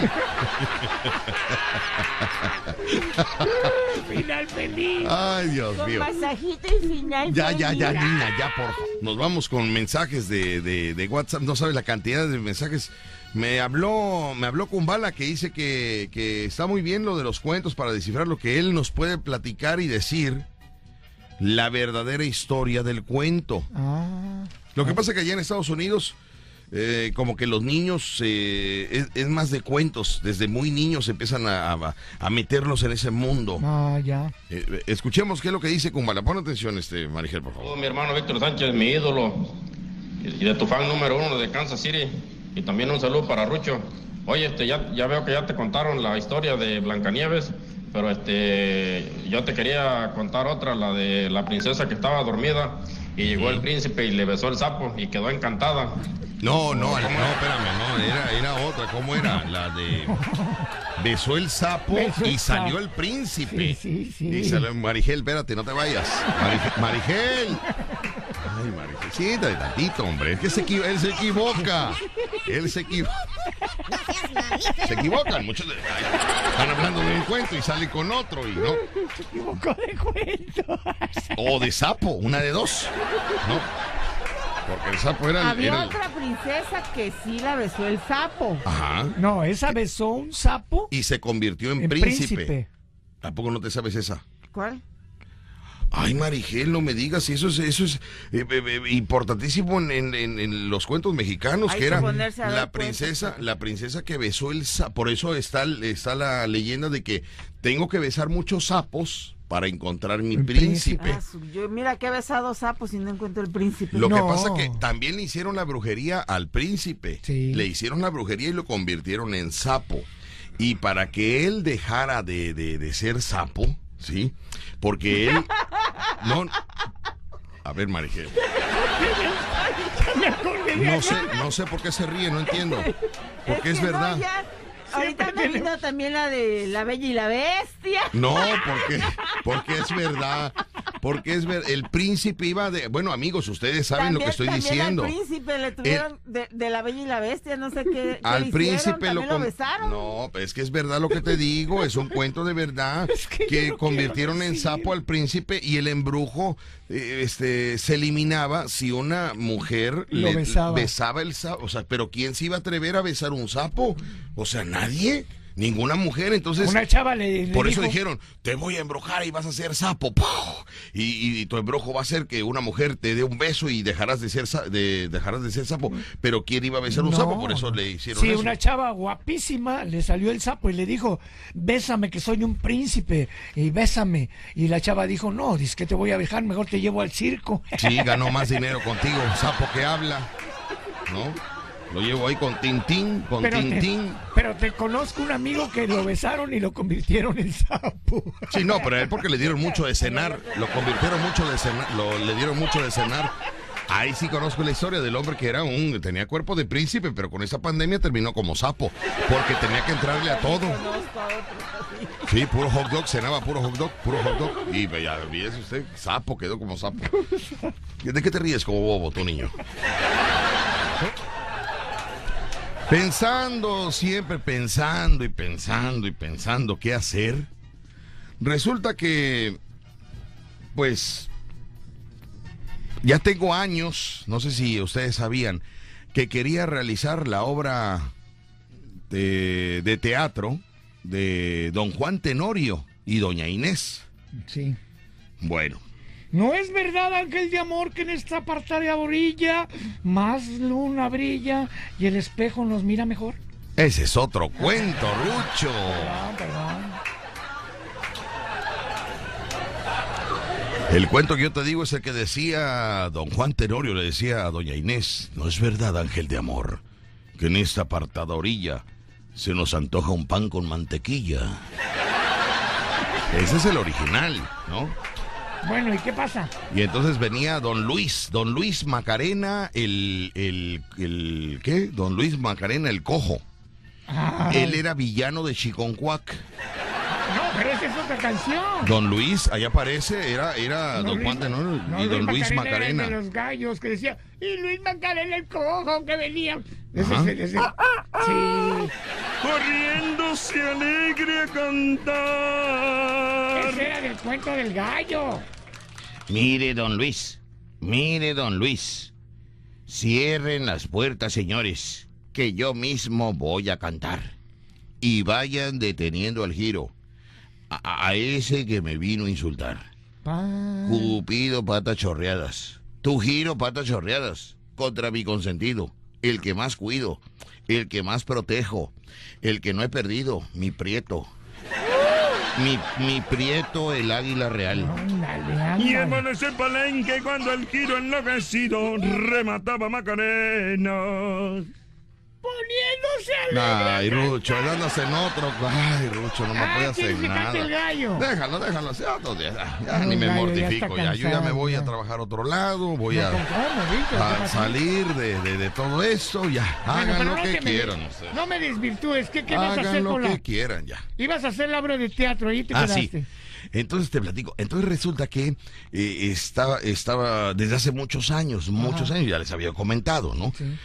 Final feliz. Ay, Dios mío. Masajito y final feliz. Ya, Nina, ya, por favor. Nos vamos con mensajes de WhatsApp. No sabes la cantidad de mensajes. Me habló Kumbala, que dice que está muy bien lo de los cuentos para descifrar lo que él nos puede platicar y decir la verdadera historia del cuento. Lo que pasa es que allá en Estados Unidos, como que los niños, es más de cuentos, desde muy niños empiezan a meterlos en ese mundo. Escuchemos qué es lo que dice Kumbala. Pon atención, Marigel, por favor. Mi hermano Víctor Sánchez, mi ídolo, y de tu fan número uno de Kansas City, y también un saludo para Rucho. Oye, ya veo que ya te contaron la historia de Blancanieves, pero yo te quería contar otra, la de la princesa que estaba dormida. Y llegó el príncipe y le besó el sapo y quedó encantada. No, espérame, no, era otra. ¿Cómo era? La de besó el sapo y salió el príncipe. Sí. Y salió Marigel, espérate, no te vayas. Marigel. Ay, Marigel, sí, tantito, hombre. Es que él se equivoca. Se equivocan, muchos están hablando de un cuento y salen con otro y no. Se equivocó de cuento. O de sapo, una de dos. No. Porque el sapo era... Había otra princesa que sí la besó el sapo. Ajá. No, esa besó un sapo. Y se convirtió en príncipe. ¿Tampoco no te sabes esa? ¿Cuál? Ay, Marigel, no me digas, eso es importantísimo en los cuentos mexicanos. Hay que era la princesa que besó el sapo. Por eso está la leyenda de que tengo que besar muchos sapos para encontrar mi príncipe. Yo, mira que he besado sapos y no encuentro el príncipe. Lo que pasa que también le hicieron la brujería al príncipe. Sí. Le hicieron la brujería y lo convirtieron en sapo. Y para que él dejara de ser sapo, ¿sí? Porque él... No... A ver, Marigel. No sé por qué se ríe, no entiendo. Porque es verdad. Ahorita me vino también la de La Bella y la Bestia. No, porque es verdad. Porque es ver, el príncipe iba de... Bueno, amigos, ustedes saben también, lo que estoy diciendo. Al príncipe le tuvieron de la Bella y la Bestia, no sé qué. Al príncipe lo besaron. No, es que es verdad lo que te digo, es un cuento de verdad. Es que no convirtieron en sapo al príncipe y el embrujo se eliminaba si una mujer le besaba el sapo. O sea, pero ¿quién se iba a atrever a besar un sapo? O sea, nadie. Ninguna mujer, entonces... Una chava le por dijo, eso dijeron, te voy a embrujar y vas a ser sapo. Y tu embrujo va a ser que una mujer te dé un beso y dejarás de ser sapo. Pero ¿quién iba a besar un sapo? Por eso le hicieron eso. Sí, una chava guapísima, le salió el sapo y le dijo, bésame que soy un príncipe, y bésame. Y la chava dijo, no, dice que te voy a dejar, mejor te llevo al circo. Sí, ganó más dinero contigo, un sapo que habla, ¿no? Lo llevo ahí con Tintín, Pero te conozco un amigo que lo besaron y lo convirtieron en sapo. Sí, no, pero es porque le dieron mucho de cenar. Lo convirtieron mucho de cenar. Le dieron mucho de cenar. Ahí sí conozco la historia del hombre que tenía cuerpo de príncipe, pero con esa pandemia terminó como sapo, porque tenía que entrarle a todo. Sí, puro hot dog, cenaba puro hot dog. Y ya ves usted, sapo, quedó como sapo. ¿De qué te ríes como bobo, tu niño? Pensando, siempre pensando qué hacer. Resulta que, pues, ya tengo años, no sé si ustedes sabían, que quería realizar la obra de teatro de don Juan Tenorio y doña Inés. Sí. Bueno. No es verdad, ángel de amor, que en esta apartada orilla más luna brilla y el espejo nos mira mejor. Ese es otro cuento, Rucho. Perdón. El cuento que yo te digo es el que decía don Juan Tenorio, le decía a doña Inés, no es verdad, ángel de amor, que en esta apartada orilla se nos antoja un pan con mantequilla. Ese es el original, ¿no? Bueno, ¿y qué pasa? Y entonces venía don Luis Macarena, el ¿qué? Don Luis Macarena, el cojo. Ay. Él era villano de Chiconcuac. No, pero esa es otra canción. Don Luis, allá aparece, era don Juan Tenorio y don Luis Macarena. Era de los gallos que decía, y Luis Macarena, el cojo, que venía. Ese. Sí. Corriendo se alegre a cantar. Ese era del cuento del gallo. Mire, don Luis. Cierren las puertas, señores, que yo mismo voy a cantar. Y vayan deteniendo al giro. A ese que me vino a insultar. Cupido, patas chorreadas. Tu giro, patas chorreadas. Contra mi consentido. El que más cuido. El que más protejo. El que no he perdido. Mi prieto. Mi prieto, el águila real. Y en ese palenque cuando el giro enloquecido remataba macarenas. Poniéndose al ay, Rucho, dándose en otro. Ay, Rucho, no me puede hacer nada. El gallo. Déjalo. Ya ni me mortifico. Ya, yo ya me voy a trabajar a otro lado. Voy a salir de todo eso. Ya, hagan lo que quieran. No me desvirtúes. ¿Qué vas a hacer con la...? Hagan lo que quieran, ya. Ibas a hacer la obra de teatro, ahí te quedaste. Sí. Entonces te platico. Entonces resulta que estaba desde hace muchos años, ya les había comentado, ¿no? Sí.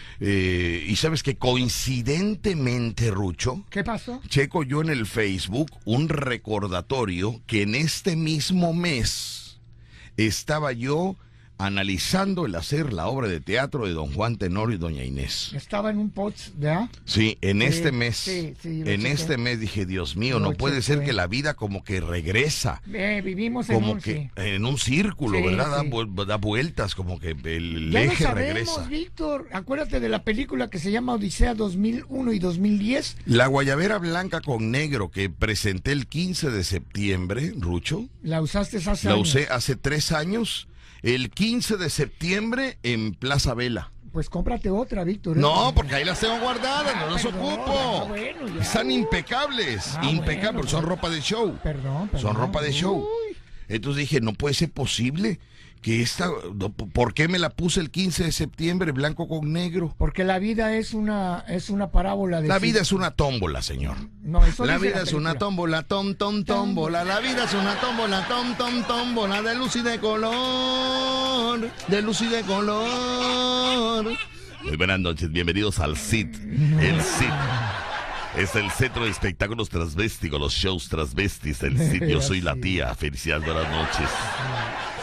Y sabes que coincidentemente, Rucho, ¿qué pasó? Checo yo en el Facebook un recordatorio que en este mismo mes estaba yo analizando el hacer la obra de teatro de don Juan Tenorio y doña Inés. Estaba en un post, ¿verdad? Sí, en este mes. Sí, en este mes dije, Dios mío, no puede ser que la vida como que regresa. Vivimos como en un círculo, sí, ¿verdad? Sí. Da vueltas, como que el ya eje regresa. Víctor, acuérdate de la película que se llama Odisea 2001 y 2010. La guayabera blanca con negro que presenté el 15 de septiembre, Rucho. ¿La usaste hace años? La usé hace 3 años. El 15 de septiembre en Plaza Vela. Pues cómprate otra, Víctor. No, porque ahí las tengo guardadas, no las ocupo. Están impecables, porque son ropa de show. Perdón. Son ropa de show. Entonces dije, no puede ser posible que esta... ¿Por qué me la puse el 15 de septiembre, blanco con negro? Porque la vida es una parábola de... La vida es una tómbola, señor. No, eso la vida es una tómbola, tom, tom, tómbola. La vida es una tómbola, tom, tom, tómbola. De luz y de color, de luz y de color. Muy buenas noches, bienvenidos al CIT. El CIT es el Centro de Espectáculos Transvésticos, los shows transvestis, el CIT. Yo soy la tía. Felicidades, buenas noches.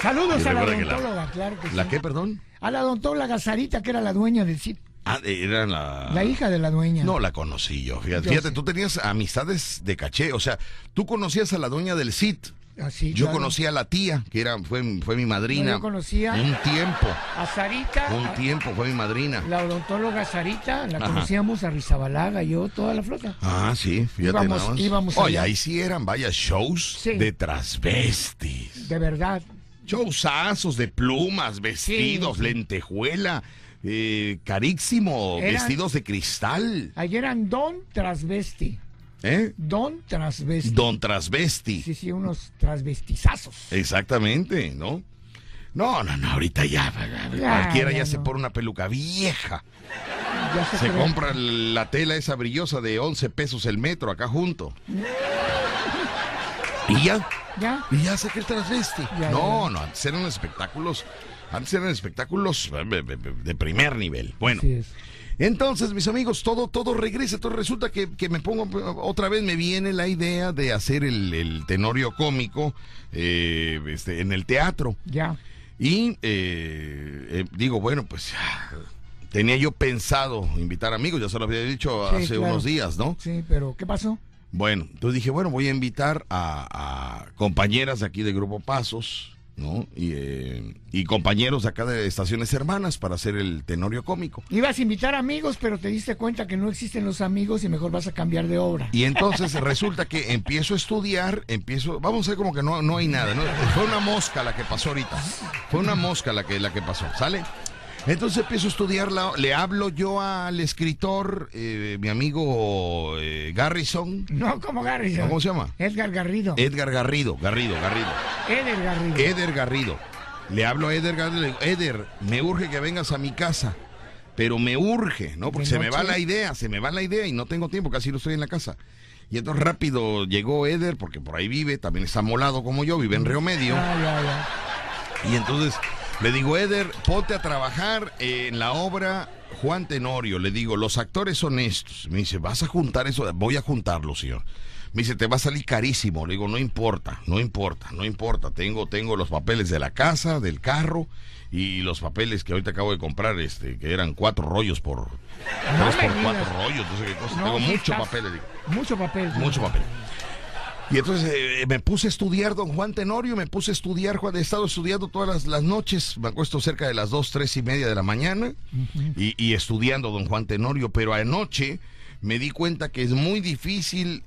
Saludos a la odontóloga, claro que sí. ¿La qué, perdón? A la odontóloga Sarita, que era la dueña del CIT. Ah, era la... La hija de la dueña. No la conocí yo. Fíjate, tú tenías amistades de caché. O sea, tú conocías a la dueña del CIT. Así, yo conocía a la tía, que era fue mi madrina. Yo conocía un tiempo. A Sarita. Un tiempo, fue mi madrina. La odontóloga Sarita, la conocíamos a Rizabalaga, yo, toda la flota. Ah, sí, fíjate. Íbamos oye, allá. Ahí sí eran, vaya, shows de transvestis. De verdad. Showsazos de plumas, vestidos, lentejuela, carísimo, vestidos de cristal. Ayer eran don transvesti. ¿Eh? Don transvesti. Don transvesti. Sí, sí, unos transvestizazos. Exactamente, ¿no? No, no, no, ahorita ya, cualquiera ya se pone una peluca vieja. Ya se compra la tela esa brillosa de 11 pesos el metro acá junto. Y ya. ¿Ya? Y ya sé que el transvesti. No, antes eran espectáculos. Antes eran espectáculos de primer nivel. Bueno. Entonces, mis amigos, todo regresa. Todo resulta que me pongo, otra vez me viene la idea de hacer el tenorio cómico en el teatro. Ya. Y digo, bueno, pues tenía yo pensado invitar amigos, ya se lo había dicho hace unos días, ¿no? Sí, pero ¿qué pasó? Bueno, entonces dije, bueno, voy a invitar a compañeras aquí de Grupo Pasos, ¿no? Y compañeros acá de Estaciones Hermanas para hacer el tenorio cómico. Ibas a invitar amigos, pero te diste cuenta que no existen los amigos y mejor vas a cambiar de obra. Y entonces resulta que empiezo a estudiar, vamos a ver como que no hay nada, ¿no? Fue una mosca la que pasó ahorita. Fue una mosca la que pasó, ¿sale? Entonces empiezo a estudiarla, le hablo yo al escritor, mi amigo Garrison. No, ¿cómo Garrison? ¿Cómo se llama? Edgar Garrido. Edgar Garrido. Eder Garrido. Le hablo a Eder Garrido, le digo, Eder, me urge que vengas a mi casa, pero me urge, ¿no? Porque se me va la idea, y no tengo tiempo, casi no estoy en la casa. Y entonces rápido llegó Eder, porque por ahí vive, también está molado como yo, vive en Río Medio. Y entonces... Le digo, Eder, ponte a trabajar en la obra Juan Tenorio. Le digo, los actores son estos. Me dice, ¿vas a juntar eso? Voy a juntarlo, señor. Me dice, te va a salir carísimo. Le digo, no importa. Tengo los papeles de la casa, del carro y los papeles que ahorita acabo de comprar, que eran 4 rollos por... No 3 por 4 rollos, no sé qué cosa. No, tengo mucho papel, le digo. Mucho papel. Y entonces me puse a estudiar don Juan Tenorio, he estado estudiando todas las noches, me acuesto cerca de las 2, 3 y media de la mañana y estudiando don Juan Tenorio, pero anoche me di cuenta que es muy difícil,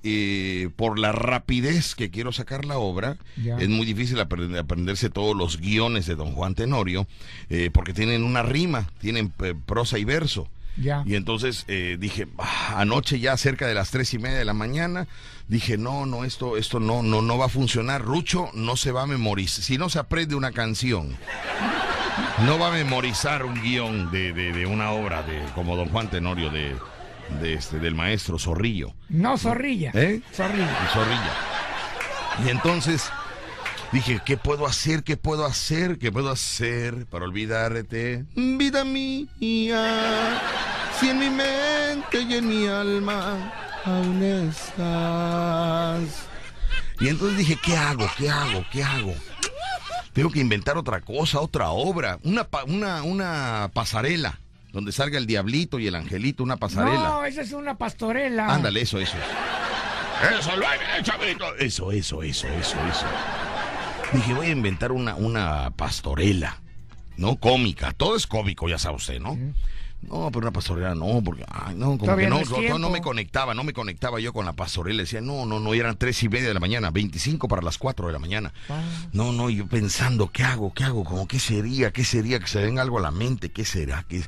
por la rapidez que quiero sacar la obra, es muy difícil aprenderse todos los guiones de don Juan Tenorio, porque tienen una rima, tienen prosa y verso. Ya. Y entonces dije, anoche ya cerca de las 3:30 de la mañana, dije, no, esto no va a funcionar. Rucho no se va a memorizar. Si no se aprende una canción, no va a memorizar un guión de una obra como don Juan Tenorio del maestro Zorrillo. No, Zorrilla. ¿Eh? Zorrilla. Y entonces dije, ¿qué puedo hacer para olvidarte? Vida mía, si en mi mente y en mi alma aún estás. Y entonces dije, ¿qué hago? Tengo que inventar otra cosa, otra obra, una pasarela, donde salga el diablito y el angelito, una pasarela. No, esa es una pastorela. Ándale, eso. Eso lo he hecho, Víctor. Eso. Dije, voy a inventar una pastorela, ¿no? Cómica, todo es cómico, ya sabe usted, ¿no? No, pero una pastorela no, porque, ay, no, como que no me conectaba yo con la pastorela. Decía, no, eran 3:30 de la mañana, 4:25 de la mañana. Wow. No, yo pensando, ¿qué hago? Como, ¿qué sería? Que se venga algo a la mente, ¿qué será de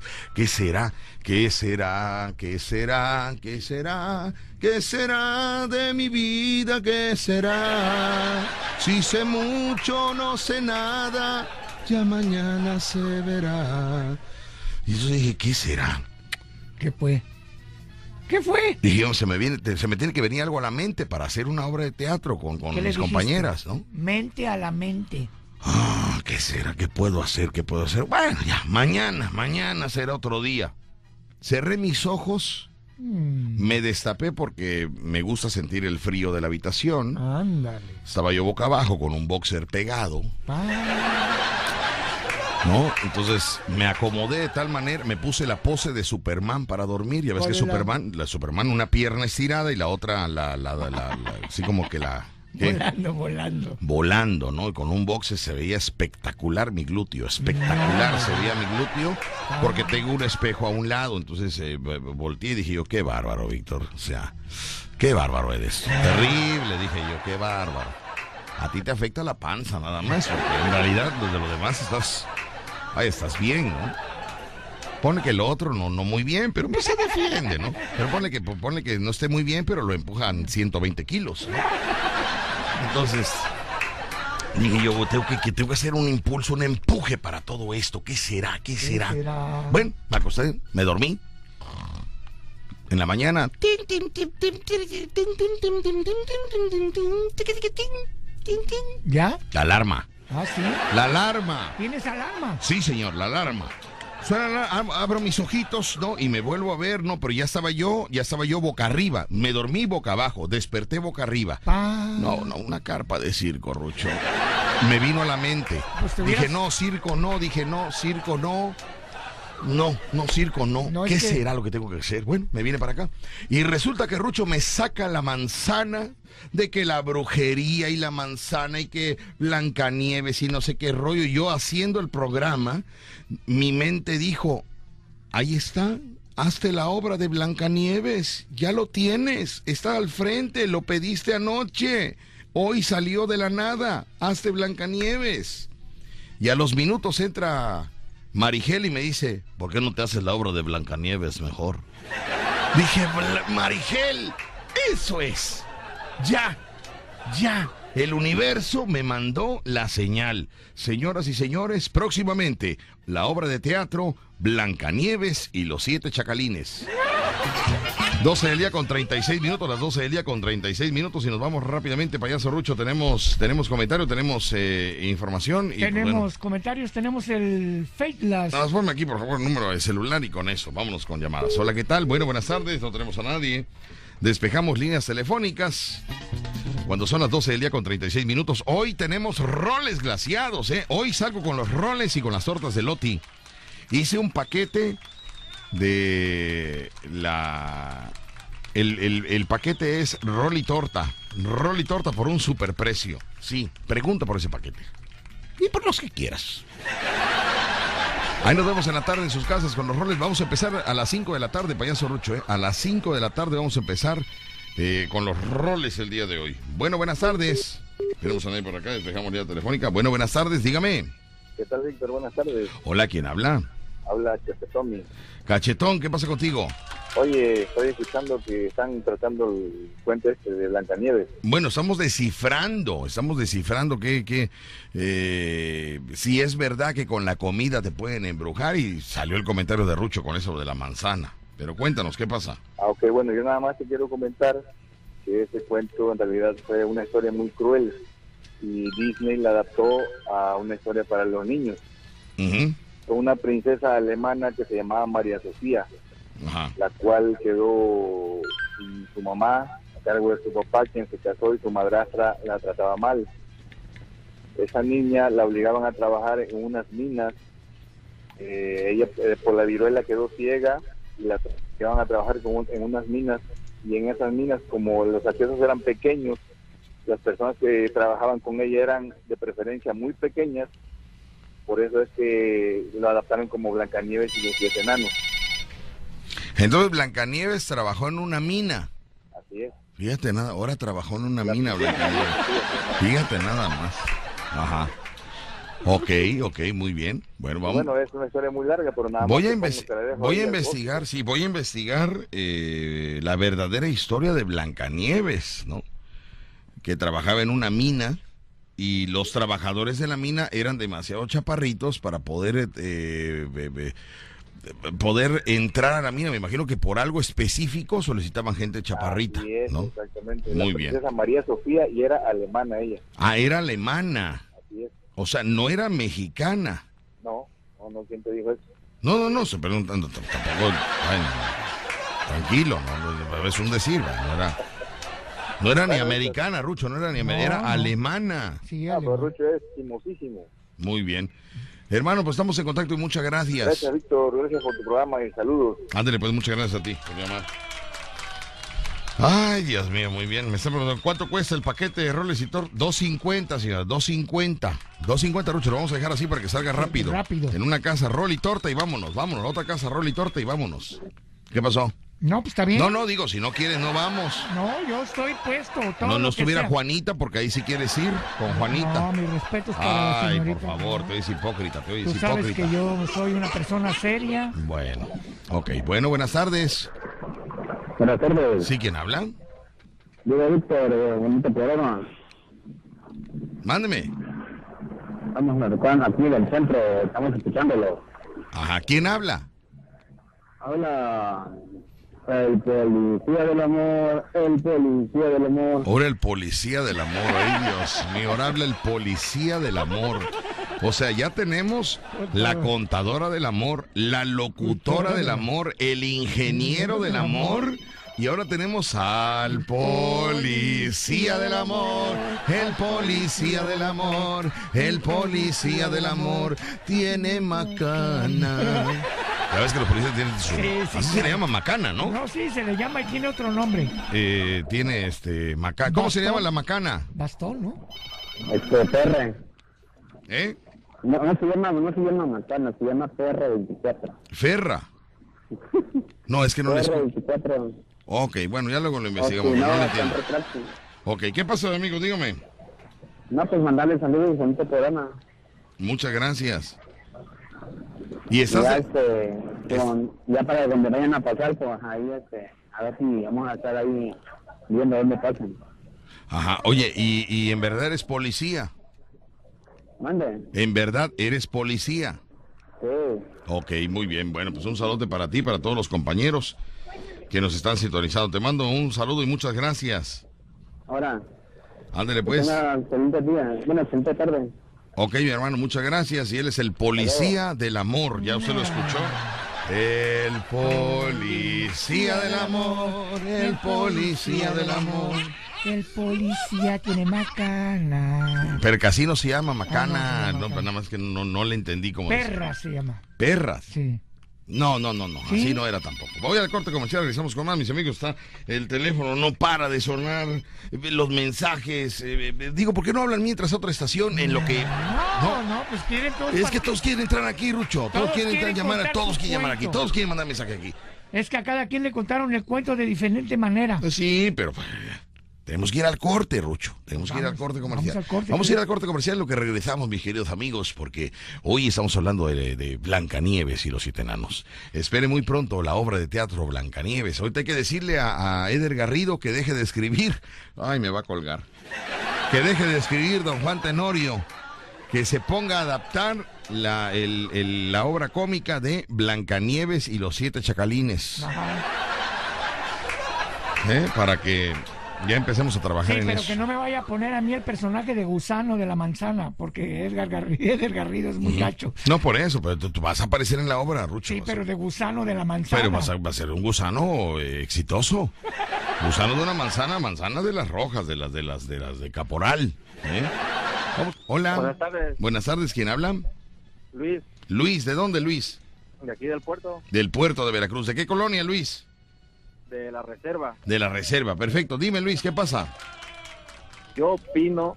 mi vida? ¿Qué será? Si sé mucho, no sé nada, ya mañana se verá. Y yo dije, ¿qué será? ¿Qué fue? Dije, oh, se me tiene que venir algo a la mente para hacer una obra de teatro con mis compañeras, ¿no? Mente a la mente. Ah, ¿qué será? ¿Qué puedo hacer? Bueno, ya, mañana será otro día. Cerré mis ojos, me destapé porque me gusta sentir el frío de la habitación. Ándale. Estaba yo boca abajo con un boxer pegado. No, entonces me acomodé de tal manera, me puse la pose de Superman para dormir. Ya ves que Superman, una pierna estirada y la otra, así como que la... ¿qué? Volando, ¿no? Y con un boxe se veía espectacular se veía mi glúteo, porque tengo un espejo a un lado. Entonces volteé y dije yo, qué bárbaro, Víctor, o sea, qué bárbaro eres, terrible, dije yo, qué bárbaro. A ti te afecta la panza nada más, porque en realidad desde los demás estás bien, ¿no? Pone que el otro no muy bien, pero pues se defiende, ¿no? Pero ponle que no esté muy bien, pero lo empujan 120 kilos, ¿no? Entonces, dije yo, tengo que hacer un impulso, un empuje para todo esto. ¿Qué será? Bueno, me acosté, me dormí. En la mañana... ¿Ya? La alarma. ¿Tienes alarma? Sí, señor, la alarma. Abro mis ojitos, ¿no? Y me vuelvo a ver, ¿no? Pero ya estaba yo boca arriba. Me dormí boca abajo, desperté boca arriba. No, una carpa de circo, Rucho. Me vino a la mente. Pues dije, no, circo no. No, circo no. ¿Qué será lo que tengo que hacer? Bueno, me vine para acá. Y resulta que Rucho me saca la manzana de que la brujería y la manzana y que Blanca Nieves y no sé qué rollo. Yo haciendo el programa, mi mente dijo, ahí está, hazte la obra de Blanca Nieves, ya lo tienes, está al frente, lo pediste anoche, hoy salió de la nada, hazte Blanca Nieves. Y a los minutos entra... Marigel y me dice, ¿por qué no te haces la obra de Blancanieves mejor? Dije, Marigel, eso es. Ya. El universo me mandó la señal. Señoras y señores, próximamente, la obra de teatro Blancanieves y los 7 Chacalines. 12 del día con 36 minutos, y nos vamos rápidamente, payaso Rucho. Tenemos comentario, tenemos información. Comentarios, tenemos el fake last. Transforme aquí, por favor, el número de celular y con eso, vámonos con llamadas. Hola, ¿qué tal? Bueno, buenas tardes, no tenemos a nadie. Despejamos líneas telefónicas. Cuando son las 12 del día con 36 minutos, hoy tenemos roles glaciados, ¿eh? Hoy salgo con los roles y con las tortas de Loti. Hice un paquete... El paquete es rol y torta por un superprecio. Sí, pregunta por ese paquete. Y por los que quieras. Ahí nos vemos en la tarde en sus casas con los roles. Vamos a empezar a las 5 de la tarde, payaso Rucho, ¿eh? A las 5 de la tarde vamos a empezar con los roles el día de hoy. Bueno, buenas tardes. Tenemos a nadie por acá, despejamos la telefónica. Bueno, buenas tardes, dígame. ¿Qué tal, Víctor? Buenas tardes. Hola, ¿quién habla? Habla Cachetón. Cachetón, ¿qué pasa contigo? Oye, estoy escuchando que están tratando el cuento este de Blancanieves. Bueno, estamos descifrando que si es verdad que con la comida te pueden embrujar, y salió el comentario de Rucho con eso de la manzana. Pero cuéntanos, ¿qué pasa? Ok, bueno, yo nada más te quiero comentar que ese cuento en realidad fue una historia muy cruel y Disney la adaptó a una historia para los niños. Uh-huh. Una princesa alemana que se llamaba María Sofía. Ajá. La cual quedó sin su mamá a cargo de su papá, quien se casó, y su madrastra la trataba mal. Esa niña la obligaban a trabajar en unas minas. Ella por la viruela quedó ciega y la llevaban a trabajar en unas minas, y en esas minas, como los accesos eran pequeños, las personas que trabajaban con ella eran de preferencia muy pequeñas. Por eso es que lo adaptaron como Blancanieves y los 7 enanos. Entonces Blanca Nieves trabajó en una mina. Así es. Fíjate nada, ahora trabajó en una mina Blanca Nieves. Fíjate nada más. Ajá. Ok, ok, muy bien. Bueno, vamos. Bueno, es una historia muy larga, pero nada más. Voy a investigar, sí, voy a investigar la verdadera historia de Blancanieves, ¿no? Que trabajaba en una mina y los trabajadores de la mina eran demasiado chaparritos para poder poder entrar a la mina. Me imagino que por algo específico solicitaban gente chaparrita. Así es, ¿no? Exactamente. Muy bien. La princesa María Sofía, y era alemana ella. Ah, era alemana. Así es. O sea, no era mexicana. No, no, no, ¿quién te dijo eso? No, no, no, se preguntan, tampoco, ay, no, tranquilo, no, es un decir, no era ni americana, Rucho, no era ni americana, era alemana. Sí, ah, pero Rucho es timosísimo. Muy bien. Hermano, pues estamos en contacto y muchas gracias. Gracias, Víctor, gracias por tu programa y saludos. Ándale, pues muchas gracias a ti. Ay, Dios mío, muy bien. Me está preguntando, ¿cuánto cuesta el paquete de roles y tortas? 2.50, señora, 2.50. 2.50, Rucho, lo vamos a dejar así para que salga rápido. Rápido. En una casa, rol y torta y vámonos, vámonos. La otra casa, rol y torta y vámonos. ¿Qué pasó? No, pues está bien. No, no, digo, si no quieres, no vamos. No, yo estoy puesto. Todo no estuviera Juanita, porque ahí sí quieres ir con Juanita. No, mi respeto es para ay, la señorita, por favor, ¿no? Te oyes hipócrita, te oyes hipócrita. Tú sabes que yo soy una persona seria. Bueno, ok, bueno, buenas tardes. Buenas tardes. ¿Sí? ¿Quién habla? Digo, Víctor, bonito programa. Mándeme. Estamos en el aquí del centro, estamos escuchándolo. Ajá, ¿quién habla? Habla el policía del amor, el policía del amor. Ahora el policía del amor, ay Dios mío, ahora habla el policía del amor. O sea, ya tenemos la contadora del amor, la locutora del amor, el ingeniero del amor, y ahora tenemos al policía del amor, el policía del amor, el policía del amor, tiene macana. Ya ves que los policías tienen su... Sí, así sí, se le llama macana, ¿no? No, sí, se le llama y tiene otro nombre. Tiene macana. ¿Cómo se llama la macana? Bastón, ¿no? Perre. ¿Eh? No, no se llama Macana, se llama Ferra 24. ¿Ferra? No, es que no le escucho. Ferra 24. Ok, bueno, ya luego lo investigamos. No lo entiendo. Ok, ¿qué pasó, amigo? Dígame. No, pues mandarle saludos a este programa. Muchas gracias. Y estás... Ya, ya para donde vayan a pasar, pues ahí, a ver si vamos a estar ahí viendo dónde pasan. Ajá, oye, ¿y en verdad eres policía? Mande. ¿En verdad eres policía? Sí. Ok, muy bien. Bueno, pues un saludo para ti, para todos los compañeros que nos están sintonizando. Te mando un saludo y muchas gracias. Ahora. Ándale, pues. Una excelente día. Bueno, excelente tarde. Ok, mi hermano, muchas gracias. Y él es el policía del amor. Ya usted lo escuchó. El policía del amor, el policía del amor. El policía tiene macana. Percasino se llama macana. No, pero nada más que no le entendí cómo decía. Perra se llama. ¿Perras? Sí. No, ¿sí? Así no era tampoco. Voy al corte comercial, regresamos con más, mis amigos. Está el teléfono, no para de sonar, los mensajes. Digo, ¿por qué no hablan mientras otra estación en lo que... No, pues quieren todos... Es que todos quieren entrar aquí, Rucho. Todos quieren entrar, llamar a todos, quieren llamar aquí. Todos quieren mandar mensaje aquí. Es que a cada quien le contaron el cuento de diferente manera. Sí, pero... Tenemos que ir al corte, Rucho. Tenemos que ir al corte comercial. Vamos a ir al corte comercial, lo que regresamos, mis queridos amigos, porque hoy estamos hablando de Blancanieves y los siete enanos. Espere muy pronto la obra de teatro Blancanieves. Ahorita hay que decirle a Eder Garrido que deje de escribir. Ay, me va a colgar. Que deje de escribir, don Juan Tenorio. Que se ponga a adaptar la obra cómica de Blancanieves y los siete chacalines. Para que... Ya empecemos a trabajar en eso. Sí, pero que no me vaya a poner a mí el personaje de gusano de la manzana, porque Edgar Garrido es muy gacho. No por eso, pero tú vas a aparecer en la obra, Rucho. Sí, pero de gusano de la manzana. Pero vas a ser un gusano exitoso. Gusano de una manzana, manzana de las rojas, de las de Caporal. Hola. Buenas tardes. Buenas tardes, ¿quién habla? Luis. Luis, ¿de dónde, Luis? De aquí del puerto. Del puerto de Veracruz. ¿De qué colonia, Luis? De la reserva. De la reserva, perfecto. Dime, Luis, ¿qué pasa? Yo opino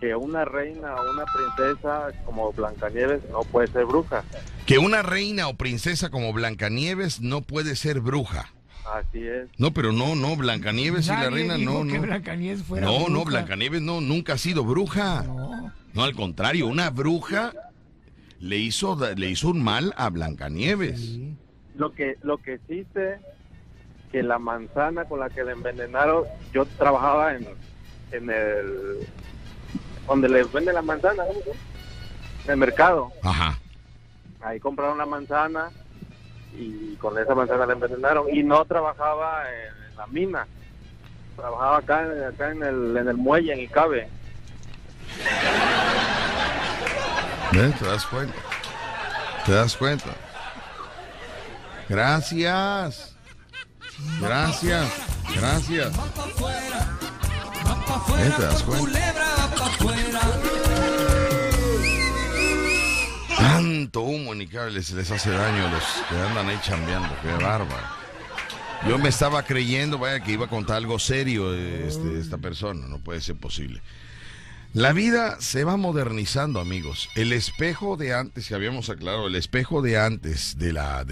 que una reina o una princesa como Blancanieves no puede ser bruja. Que una reina o princesa como Blanca Nieves no puede ser bruja. Así es. No, pero no, Blanca Nieves y la reina no. Blanca Nieves fuera bruja. No, Blanca Nieves no, nunca ha sido bruja. No, al contrario, una bruja le hizo un mal a Blanca Nieves. Sí. Lo que existe, que la manzana con la que le envenenaron, yo trabajaba en el donde les venden la manzana, ¿no? En el mercado. Ajá. Ahí compraron la manzana y con esa manzana la envenenaron. Y no trabajaba en la mina, trabajaba acá en el muelle, en Icabe. ¿Te das cuenta? ¿Te das cuenta? Gracias. ¿Te das cuenta? Tanto humo en Icable se les hace daño a los que andan ahí chambeando, qué bárbaro. Yo me estaba creyendo, vaya, que iba a contar algo serio esta persona, no puede ser posible. La vida se va modernizando, amigos. El espejo de antes, que habíamos aclarado, el espejo de antes de la...